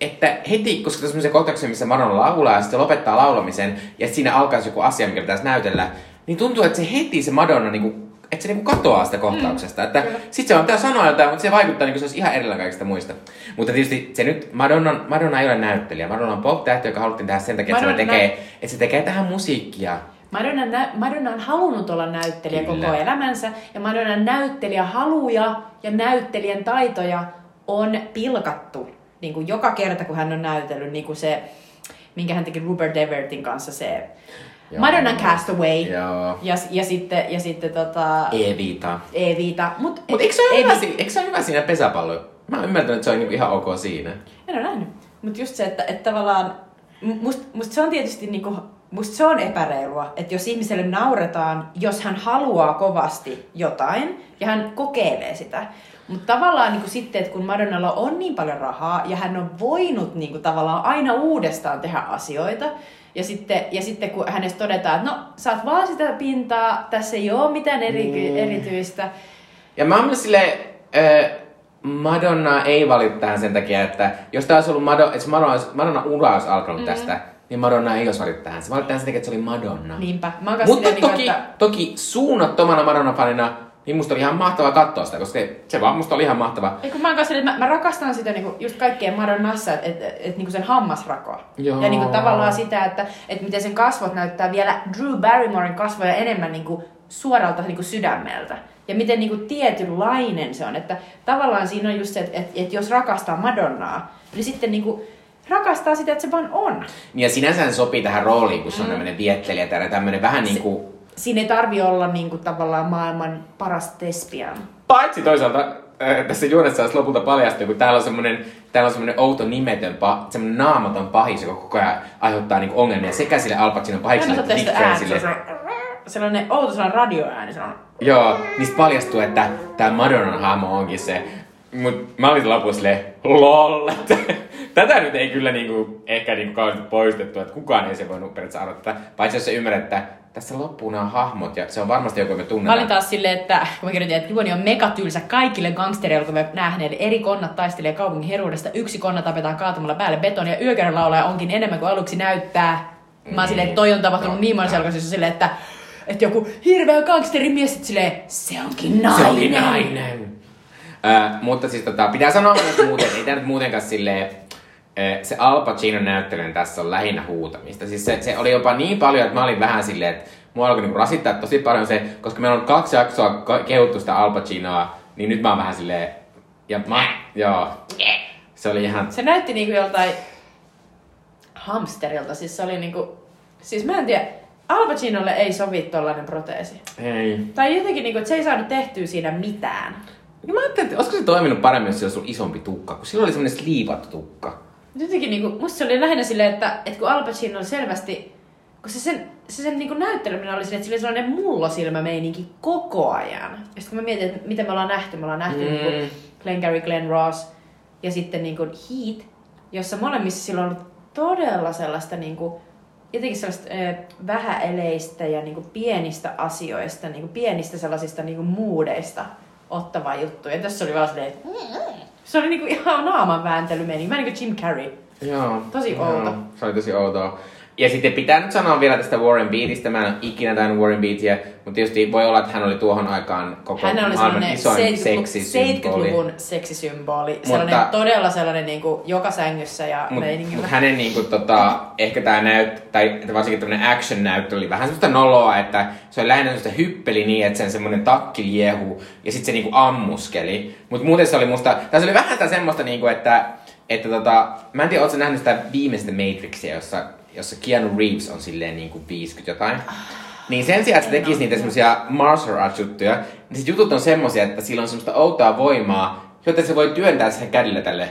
että heti, koska on semmoisia kohtauksia, missä Madonna laulaa, ja sitten lopettaa laulamisen, ja siinä alkaisi joku asia, mikä pitäisi näytellä, niin tuntuu, että se heti se Madonna niinku... Että se niinku katoaa sitä kohtauksesta. Mm, että sit se on pitää sanoa jotain, mutta se vaikuttaa niinku se olisi ihan erillään kaikista muista. Mutta tietysti se nyt, Madonna, Madonna ei ole näyttelijä. Madonna on pop-tähti, joka haluttiin tehdä sen takia, että se, tekee, että se tekee tähän musiikkia. Madonna, nä- Madonna on halunnut olla näyttelijä Kyllä. koko elämänsä. Ja Madonnan näyttelijähaluja ja näyttelijän taitoja on pilkattu. Niin kuin joka kerta, kun hän on näytellyt, niin kuin se, minkä hän teki Rupert Everettin kanssa se... Joo. Madonna Castaway ja, ja sitten, ja sitten tota... Evita. Evita. Mut, Mut eikö se ole hyvä, si- hyvä siinä pesäpalloja? Mä oon ymmärtänyt, että se on niinku ihan ok siinä. En ole nähnyt. Mut just se, että, että tavallaan... Must, must se on tietysti niinku... Musta se on epäreilua, että jos ihmiselle nauretaan, jos hän haluaa kovasti jotain ja hän kokeilee sitä. Mutta tavallaan niin sitten, että kun Madonnalla on niin paljon rahaa ja hän on voinut niin tavallaan aina uudestaan tehdä asioita ja sitten, ja sitten kun hänestä todetaan, että no sä oot vaan sitä pintaa, tässä ei ole mitään eri- mm. erityistä. Ja mä oon silleen... Äh... Madonna ei valittu tähän sen takia, että jos tää olisi ollut Madonna, että Madonna, Madonna ura olisi alkanut mm. tästä, niin Madonna ei olisi valittu tähän. Se valittu tähän sen takia, että se oli Madonna. Niinpä. Mutta toki, niin, että... toki suunnattomana Madonna-fanina Niin musta oli ihan mahtavaa katsoa sitä, koska se vaan musta oli ihan mahtavaa. Eiku mä oon kanssa, että mä, mä rakastan sitä niinku just kaikkea Madonnassa, että et, et, et, niinku sen hammasrakoa. Joo. Ja niinku tavallaan sitä, että et miten sen kasvot näyttää vielä Drew Barrymoren kasvoja enemmän niinku suoralta niinku sydämeltä. Ja miten niinku tietynlainen se on, että tavallaan siinä on just se, että et, et jos rakastaa Madonnaa, niin sitten niinku rakastaa sitä, että se vaan on. Ja sinänsä sopii tähän rooliin, kun se on mm. tämmönen viettelijä, tämmönen vähän se... niinku... Siinä ei tarvi olla niinku tavallaan maailman paras tespian. Paitsi toisaalta äh, tässä juonessa olisi lopulta paljastunut, kun täällä on semmoinen, täällä on semmoinen outo nimetön, pa, semmoinen naamaton pahis, joka koko ajan aiheuttaa niinku ongelmia sekä sille Al Pacinon pahikselle että Dick Tracelle. Sellainen outo sellainen radioääni. Sellainen. Joo, niistä paljastuu, että tää Madonnan hahmo onkin se. Mut mä olin lopussa silleen, lol. Tätä nyt ei kyllä niinku, ehkä niinku kauheasti poistettu, että kukaan ei se voinut periaatteessa arvata. Paitsi jos sä ymmärrät, että tässä loppuun on hahmot ja se on varmasti joku, me tunnetaan. Mä olin taas silleen, että kun mä kerrotin, että juoni on megatylsä kaikille gangstereille, kun me nähneet. Eri konnat taistelee kaupungin heruudesta, yksi konna tapetaan kaatamalla päälle betonia ja yökerralaulaja onkin enemmän kuin aluksi näyttää. Mä oon silleen, että toi on tapahtunut no, niin monessa no. silleen, että, että joku hirveä gangsterimies, sitten silleen, se onkin nainen. Se onkin nainen. Äh, mutta siis tota, pitää sanoa myös muuten, ei tää nyt muutenkaan silleen, äh, se Al Pacinon näyttelijän tässä on lähinnä huutamista. Siis se, se oli jopa niin paljon, että mä olin vähän silleen, että mua alkoi niinku rasittaa tosi paljon se, koska meillä on kaksi jaksoa kehuttu sitä Al Pacinoa, niin nyt mä oon vähän silleen, ja mä, joo, se oli ihan... Se näytti niinku joltain hamsterilta, siis se oli niinku, siis mä en tiedä, Al Pacinolle ei sovi tollainen proteesi. Ei. Tai jotenkin niinku, että se ei saanut tehtyä siinä mitään. Ja mä ajattelin, että olisiko se toiminut paremmin, jos sillä olisi isompi tukka, kun sillä oli semmoinen sliivattu tukka. Jotenkin niinku, musta se oli lähinnä silleen, että, että kun Al Pacino oli selvästi, kun se sen, se sen niinku näytteleminen oli silleen, että sillä oli sellainen mullosilmämeininki koko ajan. Ja sitten kun mä mietin, että mitä me ollaan nähty, me ollaan nähty mm. niinku Glengarry Glen Ross ja sitten niinku Heat, jossa molemmissa sillä on ollut todella sellaista niinku, jotenkin sellaista eh, vähäeleistä ja niinku pienistä asioista, niinku pienistä sellaisista niinku moodeista ottavaa juttu. Ja tässä oli vaan silleen, että se oli niinku ihan naaman vääntely meni. Mä niinku Jim Carrey. Joo. Tosi outo. Se oli tosi outoa. Ja sitten pitää nyt sanoa vielä tästä Warren Beattystä. Mä en ole ikinä tainnut Warren Beattyä, mutta tietysti voi olla, että hän oli tuohon aikaan koko maailman isoin seksisymboli. seitsemänkymmentäluvun seksisymboli. Sellainen mutta, todella sellainen niinku joka sängyssä ja mut, meininki. Mutta hänen niinku tota, ehkä tää näyt, tai varsinkin tämmönen action näyttö oli vähän semmoista noloa, että se oli lähinnä semmoista hyppeli niin, että sen semmonen takki liehu ja sit se niinku ammuskeli. Mut muuten se oli musta, tässä oli vähän tää semmoista niinku, että, että tota, mä en tiedä, ootko sä nähnyt sitä viimeistä Matrixia, jossa jossa Keanu Reeves on silleen niinku viisikymmentä jotain. Niin sen sijaan, että se tekisi niitä semmosia martial arts-juttuja, niin sit jutut on semmosia, että sillä on semmoista outoa voimaa, jotta se voi työntää sen kädellä tälleen.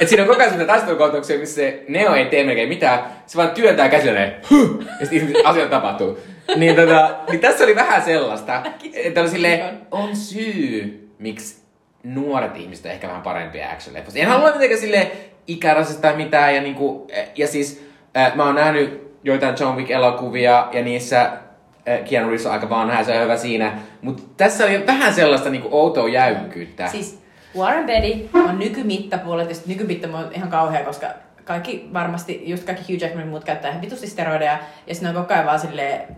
Et siinä on koko ajan semmoista taistelukohtauksia, missä se Neo ei tee melkein mitään, se vaan työntää käsillä näin. Ja sit asioita tapahtuu. Niin, tota, niin tässä oli vähän sellaista, että oli silleen, on syy, miksi nuoret ihmiset on ehkä vähän parempia action-leffoista. En halua mitenkään silleen ikärasista tai mitään ja niinku, ja siis äh, mä oon nähnyt joitain John Wick-elokuvia ja niissa äh, Keanu Reeves on aika vanha ja se on hyvä siinä, mutta tässä on vähän sellaista niinku outoa jäykkyyttä. Siis Warren Beatty on nykymittapuolella, tietysti nykymittapuolella on ihan kauhea, koska kaikki varmasti, just kaikki Hugh Jackmanin muut käyttää ihan vitusti steroideja ja sitten on koko ajan vaan silleen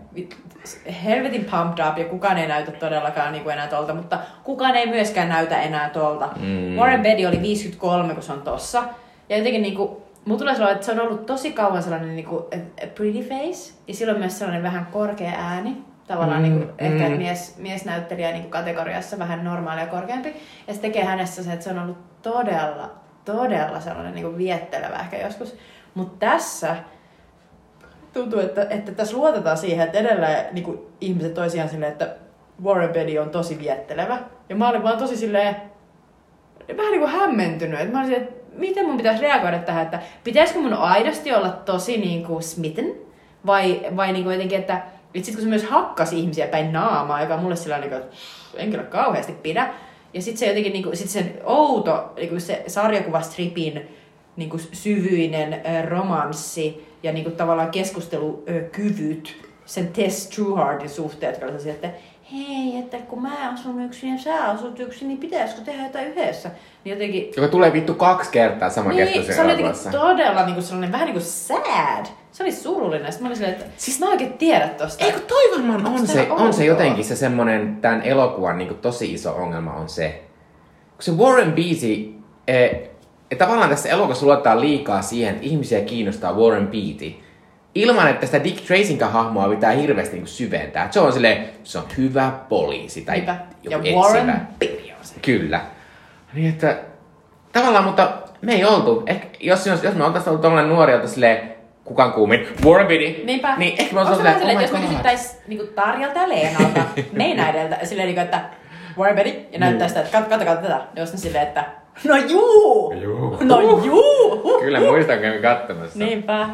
helvetin pumped up ja kukaan ei näytä todellakaan niinku enää tolta, mutta kukaan ei myöskään näytä enää tolta. Mm. Warren Beatty oli viisikymmentäkolme, kun se on tossa. Ja jotenkin niinku, mulla tulee sellainen, että se on ollut tosi kauan sellainen niinku pretty face. Ja silloin myös sellainen vähän korkea ääni. Tavallaan mm, niinku, ehkä mm. mies, miesnäyttelijä niinku kategoriassa vähän normaalia korkeampi. Ja se tekee hänessä se, että se on ollut todella, todella sellainen niinku viettelevä ehkä joskus. Mutta tässä tuntuu, että, että tässä luotetaan siihen, että edelleen niinku ihmiset toisiaan silleen, että Warren Beatty on tosi viettelevä. Ja mä olin vaan tosi silleen, vähän niinku hämmentynyt. Et mä olin silleen, miten mun pitäisi reagoida tähän, että pitäisikö mun aidosti olla tosi niinku smitten vai, vai niinku jotenkin, että et sit kun se myös hakkasi ihmisiä päin naamaa, joka mulle sillä niinku, että en kyllä kauheasti pidä. Ja sit se jotenkin niinku, sit sen outo, niinku se sarjakuvastripin niinku syvyinen romanssi ja niinku tavallaan keskustelukyvyt, sen Tess Truehardin suhteet, jotka oli että hei, että kun mä asun yksin ja sä asut yksin, niin pitäisikö tehdä jotain yhdessä? Niin jotenkin... Joka tulee vittu kaksi kertaa sama niin, keskustelua. Se oli todella niinku sellainen vähän niinku sad Se oli surullinen. Sitten mä olin silleen, että siis mä oikein tiedä tosta. Eikö toi varmaan on, on se, on se jotenkin se semmonen, tämän elokuvan niin kuin tosi iso ongelma on se. Kun se Warren Beatty, eh, tavallaan tässä elokuvassa luottaa liikaa siihen, että ihmisiä kiinnostaa Warren Beatty. Ilman, että sitä Dick Tracinkaan hahmoa pitää hirveästi niin kuin syventää. Se on silleen, se on hyvä poliisi tai hyvä. Ja etsivä. Warren Beatty on se. Kyllä. Niin että, tavallaan, mutta me ei oltu. Ehkä, jos, jos me oltaisiin ollut tommoinen nuori, oltaisiin silleen, kukaan kuumin, Warren Beatty. Niinpä. Niin ehkä me oltaisiin silleen, että jos me kysyttäisiin niin Tarjalta ja Leenalta, meidän edeltä, silleen niin, että Warren Beatty, ja näyttää sitä, että katsokaa tätä. Ja jos ne silleen, että no juu! Juu. No juu! Kyllä muistan, kun me katsomassa. Niinpä.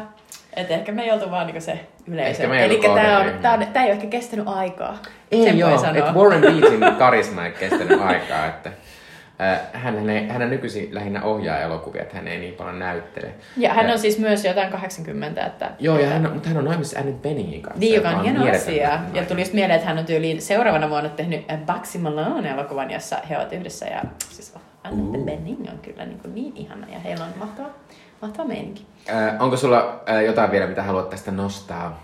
Että ehkä me ei oltu vaan niinku se yleisö. Elikkä tää, on, tää, on, tää ei ole ehkä kestänyt aikaa. Ei sen joo, että Warren Beattyn karisma ei kestänyt aikaa. Että, äh, hän, hän, hän nykyisin lähinnä ohjaa elokuvia, että hän ei niin paljon näyttele. Ja hän ja, on siis myös jotain kahdeksankymmentä. Että, joo, ja hän on, mutta hän on naimisissa Annette Beningin kanssa. Niin, joka on hieno asia. Ja tuli just mieleen, että hän on tyyliin seuraavana vuonna tehnyt Baxi Malone-elokuvan, jossa he ovat yhdessä. Ja siis Annette uh. Bening on kyllä niin, niin ihana ja heillä on mahtava. Mahtava meininki. Äh, onko sulla äh, jotain vielä, mitä haluat tästä nostaa?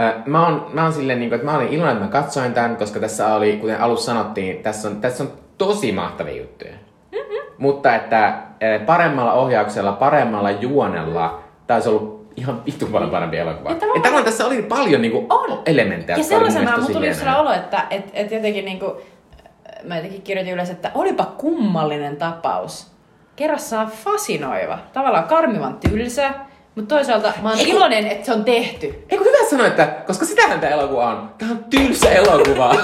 Äh, mä oon, mä oon silleen, niin kuin, että mä olin iloinen, että mä katsoin tämän, koska tässä oli, kuten alussa sanottiin, tässä on, tässä on tosi mahtavia juttuja. Mm-hmm. Mutta että äh, paremmalla ohjauksella, paremmalla juonella, tää olisi ollut ihan vittu paljon parempi elokuva. Ja tavallaan että tässä oli paljon niin kuin, on. elementtejä. Ja sellaisenaan mun tuli sillä olo, että et, et jotenkin, niin kuin, mä jotenkin kirjoitin yleensä, että olipa kummallinen tapaus. Kerrassaan fasinoiva. Tavallaan karmivan tylsä, mutta toisaalta mä oon Eiku, iloinen, että se on tehty. Eiku hyvä sanoa, että koska sitähän tää elokuva on. Tää on tylsä elokuva. Se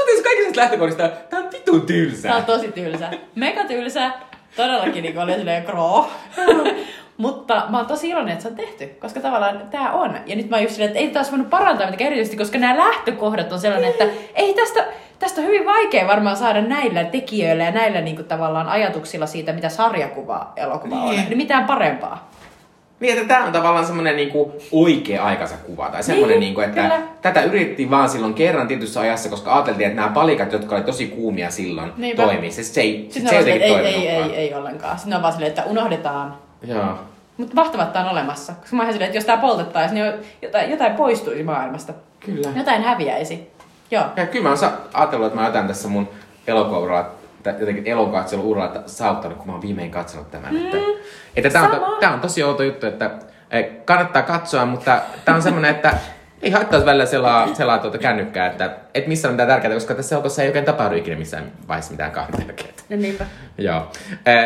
on tietysti kaikista lähtökohdista. Tää on vitu tylsä. Tää on tosi tylsä. Mega tylsä. Todellakin niin oli silleen kroo. Mutta mä oon tosi iloinen, että se on tehty. Koska tavallaan tää on. Ja nyt mä oon just silleen, että ei taas voinut parantaa mitenkään erityisesti, koska nämä lähtökohdat on sellainen, että ei tästä... Tästä on hyvin vaikea varmaan saada näillä tekijöillä ja näillä niinku tavallaan ajatuksilla siitä, mitä sarjakuva elokuva on. Niin mitään parempaa. Niin, että tää on tavallaan semmonen niinku oikea aikansa kuva. Tai semmonen niin, niinku, että kyllä. Tätä yritettiin vaan silloin kerran tietyssä ajassa, koska ajateltiin, että nämä palikat, jotka oli tosi kuumia silloin, niinpä. Toimii. Se, se ei, se ei jotenkin ei, ei, ei, ei ollenkaan. Sitten on vaan silleen, että unohdetaan. Joo. Mutta vahtavat tää on olemassa. Koska mä oon silleen, että jos tää poltettaisi, niin jotain, jotain poistuisi maailmasta. Kyllä. Jotain häviäisi. Joo. Ja kyllä mä oon sa- ajatellut, että mä otan tässä mun elokuva-uralla, jotenkin elokatselun-uralla sauttanut, kun mä oon viimein katsonut tämän. Mm. Että, että tää, on to- tää on tosi outo juttu, että kannattaa katsoa, mutta tää on semmonen, että ei haittaisi välillä selaa, selaa tuota kännykkää, että et missä on mitään tärkeää, koska tässä elokuvassa ei oikein tapahdu ikinä missään vaiheessa mitään kahden tärkeää. No niinpä. Joo.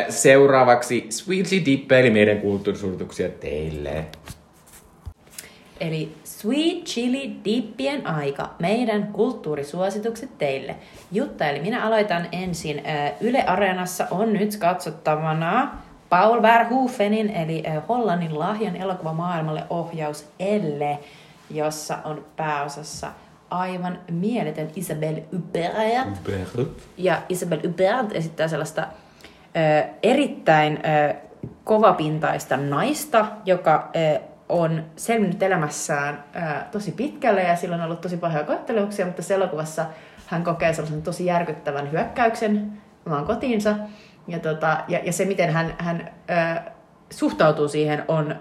Seuraavaksi Sweetly Dippe, eli meidän kulttuurisuudutuksia teille. Eli Sweet Chili Dippien aika. Meidän kulttuurisuositukset teille. Jutta, eli minä aloitan ensin. Yle Areenassa on nyt katsottavana Paul Verhoevenin, eli Hollannin lahjan elokuva maailmalle ohjaus Elle, jossa on pääosassa aivan mieletön Isabelle Huppert. Ja Isabelle Huppert esittää sellaista erittäin kovapintaista naista, joka... on selvinnyt elämässään ää, tosi pitkälle ja sillä on ollut tosi pahoja kohtaloksia, mutta elokuvassa hän kokee sellaisen tosi järkyttävän hyökkäyksen omaan kotiinsa. Ja, tota, ja, ja se, miten hän, hän ää, suhtautuu siihen, on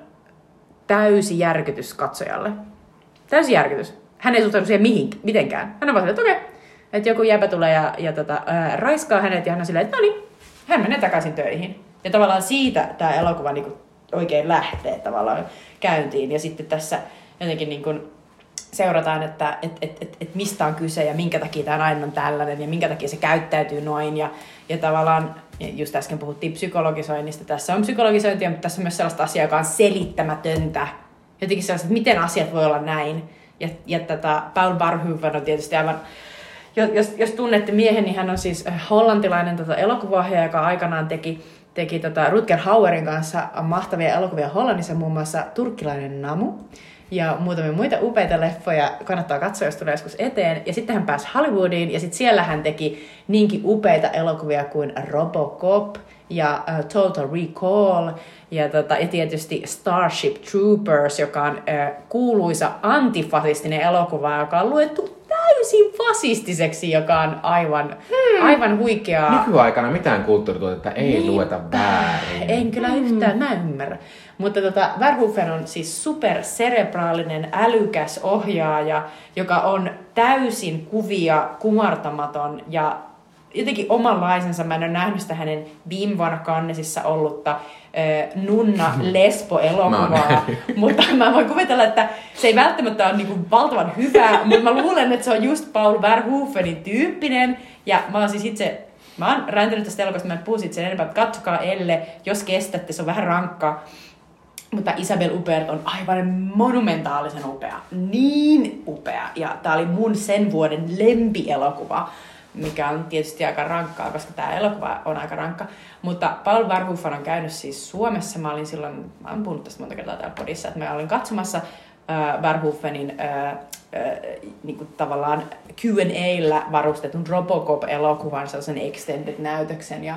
täysi järkytys katsojalle. Täysi järkytys. Hän ei suhtaudu siihen mihinkään, mitenkään. Hän on vaan silleen, että okei, että joku jäpä tulee ja, ja tota, ää, raiskaa hänet ja hän on silleen, että no niin, hän menee takaisin töihin. Ja tavallaan siitä tämä elokuva niin kuin oikein lähtee tavallaan käyntiin. Ja sitten tässä jotenkin niin kuin seurataan, että et, et, et, et mistä on kyse ja minkä takia tämä nainen on tällainen ja minkä takia se käyttäytyy noin. Ja, ja tavallaan, just äsken puhuttiin psykologisoinnista, tässä on psykologisointia, mutta tässä on myös sellaista asiaa, joka on selittämätöntä. Jotenkin sellaista, että miten asiat voi olla näin. Ja, ja tätä Paul Verhoeven on tietysti aivan... Jos, jos tunnette miehen, niin hän on siis hollantilainen tota, elokuvaohjaaja, joka aikanaan teki teki tota Rutger Hauerin kanssa mahtavia elokuvia Hollannissa, muun muassa Turkkilainen Namu ja muutamia muita upeita leffoja. Kannattaa katsoa, jos tulee joskus eteen. Ja sitten hän pääsi Hollywoodiin ja sitten siellä hän teki niinkin upeita elokuvia kuin Robocop ja uh, Total Recall ja, tota, ja tietysti Starship Troopers, joka on uh, kuuluisa antifasistinen elokuva, joka on luettu täysin täysin fasistiseksi, joka on aivan, hmm. aivan huikeaa. Nykyaikana mitään kulttuurituotetta ei niin lueta väärin. En kyllä yhtään, hmm. mä ymmärrän. Mutta tota, Verhoeven on siis superserebraalinen, älykäs ohjaaja, joka on täysin kuvia kumartamaton ja jotenkin omanlaisensa. Mä en ole nähnyt sitä hänen viime vuonna Cannesissa ollutta nunna-lesbo-elokuvaa, mutta mä voin kuvitella, että se ei välttämättä ole niinku valtavan hyvä, mutta mä luulen, että se on just Paul Verhoevenin tyyppinen, ja mä oon siis itse, mä oon räntänyt tästä elokuvasta, mä en puhu siitä sen enempää, että katsokaa Elle, jos kestätte, se on vähän rankkaa, mutta Isabelle Huppert on aivan monumentaalisen upea, niin upea, ja tää oli mun sen vuoden lempielokuva, mikä on tietysti aika rankkaa, koska tämä elokuva on aika rankka. Mutta Paul Verhoeven on käynyt siis Suomessa. Mä olin silloin, mä oon puhunut tästä monta kertaa täällä podissa, että mä olin katsomassa äh, Verhoevenin äh, äh, niinku tavallaan Q and A:llä varustetun Robocop-elokuvan, sellaisen extended-näytöksen. Ja,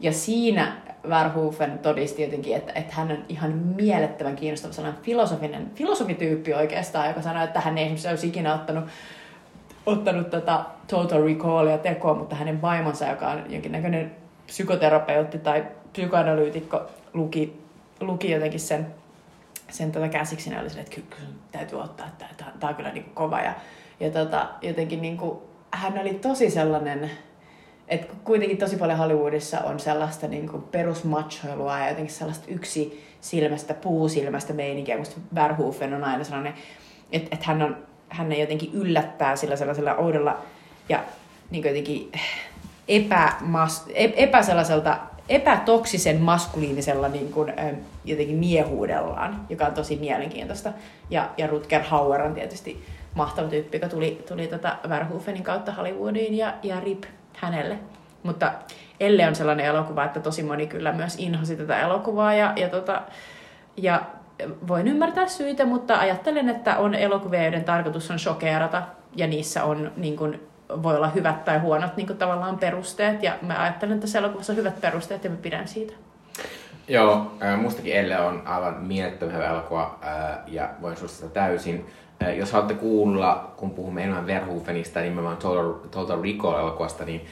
ja siinä Verhoeven todisti jotenkin, että, että hän on ihan mielettömän kiinnostava sellainen filosofinen, filosofityyppi oikeastaan, joka sanoi, että hän ei esimerkiksi olisi ikinä ottanut ottanut tätä Total Recallia tekoa, mutta hänen vaimonsa, joka on jonkinnäköinen psykoterapeutti tai psykoanalyytikko, luki, luki jotenkin sen, sen tota käsiksi, ja oli silleen, että kyllä täytyy ottaa, että tämä on kyllä niin kuin kova. Ja, ja tota, jotenkin niin kuin, hän oli tosi sellainen, että kuitenkin tosi paljon Hollywoodissa on sellaista niin kuin perusmachoilua ja jotenkin sellaista yksisilmästä, puusilmästä meininkiä, musta Verhoeven on aina sellainen, että, että hän on hän ei jotenkin yllättää sillä sellaisella oudolla ja niin jotenkin epämas, epä sellaiselta, epätoksisen maskuliinisella niin kuin, jotenkin miehuudellaan, joka on tosi mielenkiintoista. Ja, ja Rutger Hauer on tietysti mahtava tyyppi, joka tuli, tuli tätä Verhoevenin kautta Hollywoodiin ja, ja rip hänelle. Mutta Elle on sellainen elokuva, että tosi moni kyllä myös inhosi tätä elokuvaa ja, ja, tota, ja voin ymmärtää syitä, mutta ajattelen, että on elokuvia, joiden tarkoitus on shokeerata, ja niissä on, niin kuin, voi olla hyvät tai huonot niin kuin, tavallaan perusteet, ja mä ajattelen, että tässä elokuvassa on hyvät perusteet, ja mä pidän siitä. Joo, mustakin Elle on aivan mielettömän hyvä elokuva, ja voin suositella täysin. Jos haluatte kuulla, kun puhumme enemmän Verhoevenista, nimenomaan Total, Total Recall-elokuvasta, niin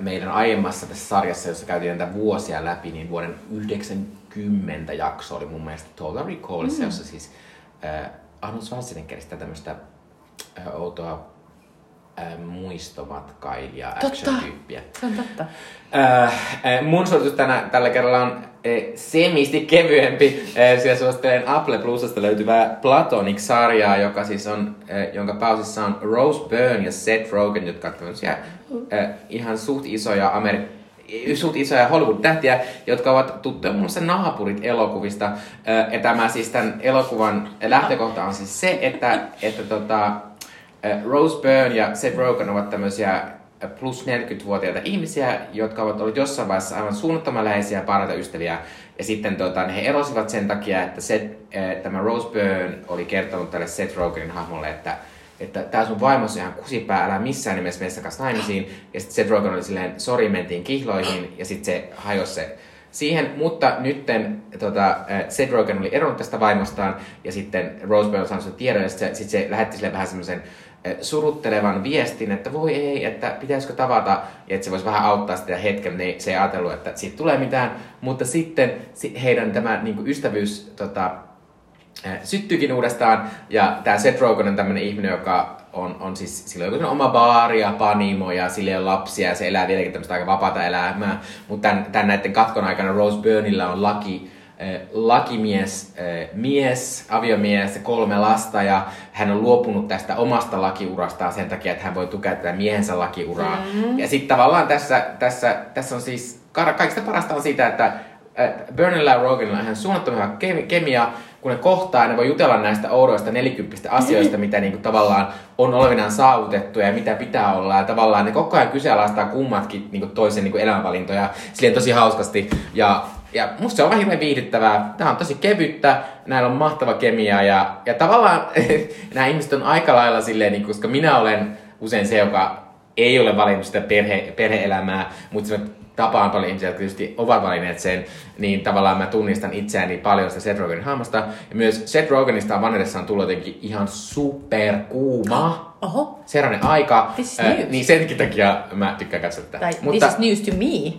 meidän aiemmassa tässä sarjassa, jossa käytiin näitä vuosia läpi, niin vuoden yhdeksänkymmentä jakso oli mun mielestä Total Recallissa, mm. jossa siis äh, Arnold Schwarzeneggeristä tämmöistä äh, outoa äh, muistomatkailija action-tyyppiä. Se on totta. Äh, äh, mun suositus tänä, tällä kerralla on äh, semisti kevyempi, äh, sillä suosittelen Apple Plusasta löytyvää Platonic-sarjaa, joka siis on, äh, jonka pausissa on Rose Byrne ja Seth Rogen, jotka on tämmöisiä Äh, ihan suht isoja, Ameri- suht isoja Hollywood-tähtiä, jotka ovat tuttuja muun muassa Naapurit-elokuvista. Äh, ja tämä siis tämän elokuvan lähtökohta on siis se, että, että tota, äh, Rose Byrne ja Seth Rogen ovat tämmöisiä plus neljäkymmentävuotiaita ihmisiä, jotka ovat olleet jossain vaiheessa aivan suunnattoman läheisiä parhaita ystäviä. Ja sitten tota, he erosivat sen takia, että Seth, äh, tämä Rose Byrne oli kertonut tälle Seth Rogenin hahmolle, että että tää sun vaimossa ihan kusipää, älä missään nimessä meistä kanssa naimisiin. Ja sitten Seth Rogen oli silleen, sori, mentiin kihloihin, ja sitten se hajosi se siihen. Mutta nytten tota, Seth Rogen oli eronnut tästä vaimostaan, ja sitten Rose Byrne on saanut sen tiedon, ja sitten se, sit se lähetti sille vähän semmoisen suruttelevan viestin, että voi ei, että pitäisikö tavata, ja että se voisi vähän auttaa sitä hetken, mutta se ei ajatellut, että siitä tulee mitään. Mutta sitten heidän tämä niinku, ystävyys Tota, syttyykin uudestaan, ja tää Seth Rogen on tämmönen ihminen, joka on, on siis, sillä on oma baari ja panimo ja sillä on lapsia ja se elää vieläkin tämmöistä aika vapaata elämää, mutta tän, tän näiden katkon aikana Rose Byrneillä on laki, äh, lakimies, äh, mies, aviomies ja kolme lasta, ja hän on luopunut tästä omasta lakiurastaan sen takia, että hän voi tukea tätä miehensä lakiuraa. Mm-hmm. Ja sit tavallaan tässä, tässä, tässä on siis, kaikista parasta on siitä, että Byrneillä ja Rogenilla on ihan suunnattoman hyvä kemia, kun ne kohtaa ja ne voi jutella näistä oudoista nelikymppistä asioista, mitä niinku tavallaan on olevinaan saavutettu ja mitä pitää olla. Ja tavallaan ne koko ajan kyseenalaistaa kummatkin niinku toisen niinku elämänvalintoja silleen tosi hauskasti. Ja, ja musta se on vähän hirveän viihdyttävää. Tää on tosi kevyttä, näillä on mahtava kemia ja, ja tavallaan nämä ihmiset on aika lailla silleen, niinku, koska minä olen usein se, joka ei ole valinnut sitä perhe, perhe-elämää, mutta tapaan paljon ihmisiä, jotka tietysti ovat valinneet sen, niin tavallaan mä tunnistan itseäni paljon sitä Seth Rogenin hahmosta. Ja myös Seth Rogenista on vanhedessaan tullut jotenkin ihan superkuuma. Oho. Seuraavainen aika. Äh, niin senkin takia mä tykkään katsoa tätä. Like, mutta, this is news to me.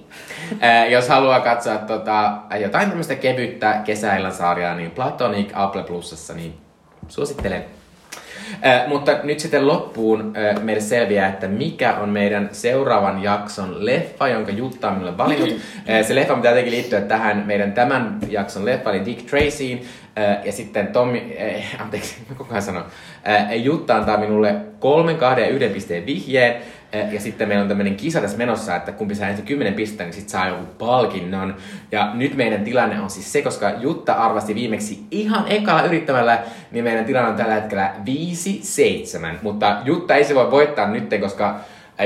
äh, jos haluaa katsoa tota, jotain tämmöistä kevyttä kesäillan sarjaa, niin Platonic Apple Plusassa, niin suosittelen. Äh, mutta nyt sitten loppuun äh, meille selviää, että mikä on meidän seuraavan jakson leffa, jonka Jutta on minulle valinnut. Mm-hmm. Äh, se leffa pitää jotenkin liittyä tähän meidän tämän jakson leffa, eli Dick Tracyin. Äh, ja sitten Tommi, äh, anteeksi, mä koko ajan sanon, äh, Jutta antaa minulle kolmen, kahden ja yhden pisteen vihjeen. Äh, ja sitten meillä on tämmöinen kisa tässä menossa, että kumpi saa ensin kymmenen pistettä, niin sit saa joku palkinnon. Ja nyt meidän tilanne on siis se, koska Jutta arvasi viimeksi ihan ekalla yrittämällä, niin meidän tilanne on tällä hetkellä viisi seitsemän. Mutta Jutta ei se voi voittaa nyt, koska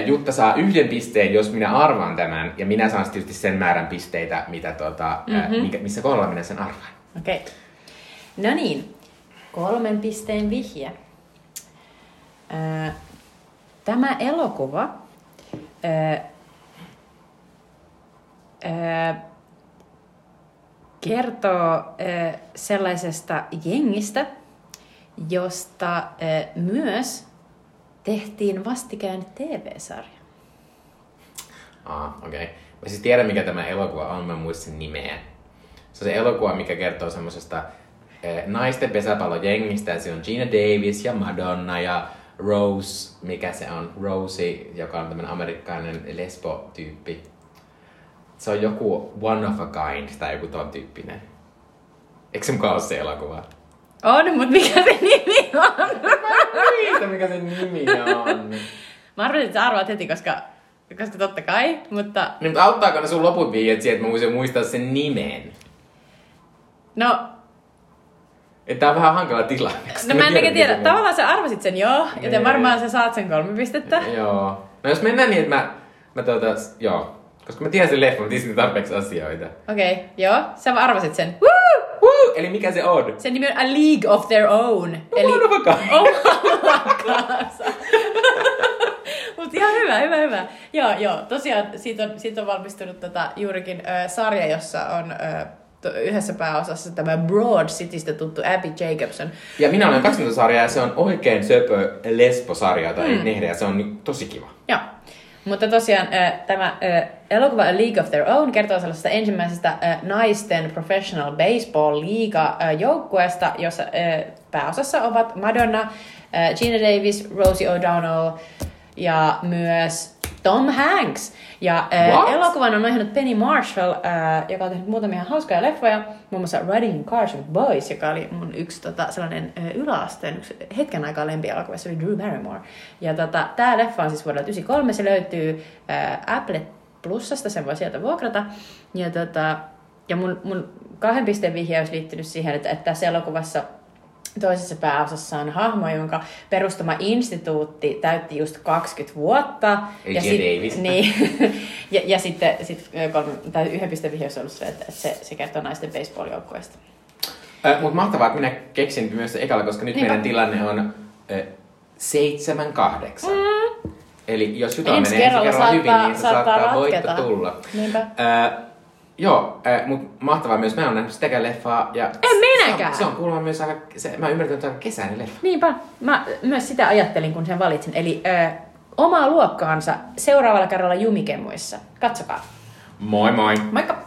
Jutta saa yhden pisteen, jos minä arvaan tämän. Ja minä saan tietysti sen määrän pisteitä, mitä tuota, mm-hmm. äh, missä kohdalla minä sen arvaan. Okei. Okay. No niin, kolmen pisteen vihje. Tämä elokuva ää, ää, kertoo ää, sellaisesta jengistä, josta ää, myös tehtiin vastikään T V-sarja. Ah, okei. Okay. Mä siis tiedän, mikä tämä elokuva on, mä muistin nimeä. Se on se elokuva, mikä kertoo semmoisesta naisten pesäpallojengistä, ja se on Gina Davis ja Madonna ja Rose, mikä se on, Rosie, joka on tämmönen amerikkalainen lesbo-tyyppi. Se on joku one of a kind tai joku ton tyyppinen. Eikö se mukaan ole se elokuva? On, mut mikä se nimi on? Mä en mikä se nimi on. Mä arvoin, että sä arvaat heti, koska, koska totta kai, mutta... Niin, mutta auttaako ne sun loput viijet siihen, että mä voisin muistaa sen nimen? No... Tää on vähän hankala tilanne. No mä en tiedä. tiedä. Tavallaan sä arvasit sen joo, joten nee. varmaan sä saat sen kolme pistettä. Joo. No jos mennään niin, että mä, mä tuota, joo. Koska mä tiedän sen leffan, mä tiedän tarpeeksi asioita. Okei, okay, joo. Sä arvasit sen. Woo! Woo! Eli mikä se on? Sen nimi on A League of Their Own. No, eli oma kansa. Mut ihan hyvä, hyvä, hyvä. Joo, joo. Tosiaan siitä on, siitä on valmistunut tota, juurikin äh, sarja, jossa on... Äh, yhdessä pääosassa tämä Broad Citystä tuttu Abby Jacobson. Ja minä olen kaksikymmentä sarjaa, ja se on oikein söpö lesbosarja tai mm. nehdä, ja se on tosi kiva. Joo, mutta tosiaan tämä elokuva A League of Their Own kertoo sellaisesta ensimmäisestä naisten professional baseball liigajoukkueesta, jossa pääosassa ovat Madonna, Gina Davis, Rosie O'Donnell ja myös Tom Hanks. Ja äh, elokuvan on ohjannut Penny Marshall, äh, joka on tehnyt muutamia hauskoja leffoja. Muun muassa Riding Cars with Boys, joka oli mun yksi tota, sellainen äh, yläasteen, yksi hetken aikaa lempielokuva, se oli Drew Barrymore. Ja tota, tää leffa on siis vuodelta yhdeksänkymmentäkolme, se löytyy äh, Apple Plusasta, sen voi sieltä vuokrata. Ja, tota, ja mun, mun kahden pisteen vihje olisi liittynyt siihen, että, että tässä elokuvassa toisessa pääosassa on hahmo, jonka perustama instituutti täytti just kaksikymmentä vuotta. Ja, sit, niin, ja, ja sitten sit kolme, tai yhden pisteen vihje on ollut se, että se, se kertoo naisten baseball-joukkueesta. Äh, Mutta mahtavaa, että minä keksin myös se ekalla, koska nyt Eikä. meidän tilanne on äh, seitsemän kahdeksan. Mm. Eli jos Juta menee ensi kerralla hyvin, niin se saattaa, saattaa voitto tulla. Niinpä. Äh, Joo, äh, mut mahtavaa myös. Mä en ole nähnyt sitäkään leffaa. Ja en minäkään! Se on, on kuulemma myös aika, se, mä ymmärrän, että se on kesäinen leffa. Niinpä. Mä myös sitä ajattelin, kun sen valitsin. Eli äh, omaa luokkaansa seuraavalla kerralla Jumikemuissa. Katsokaa. Moi moi! Moikka!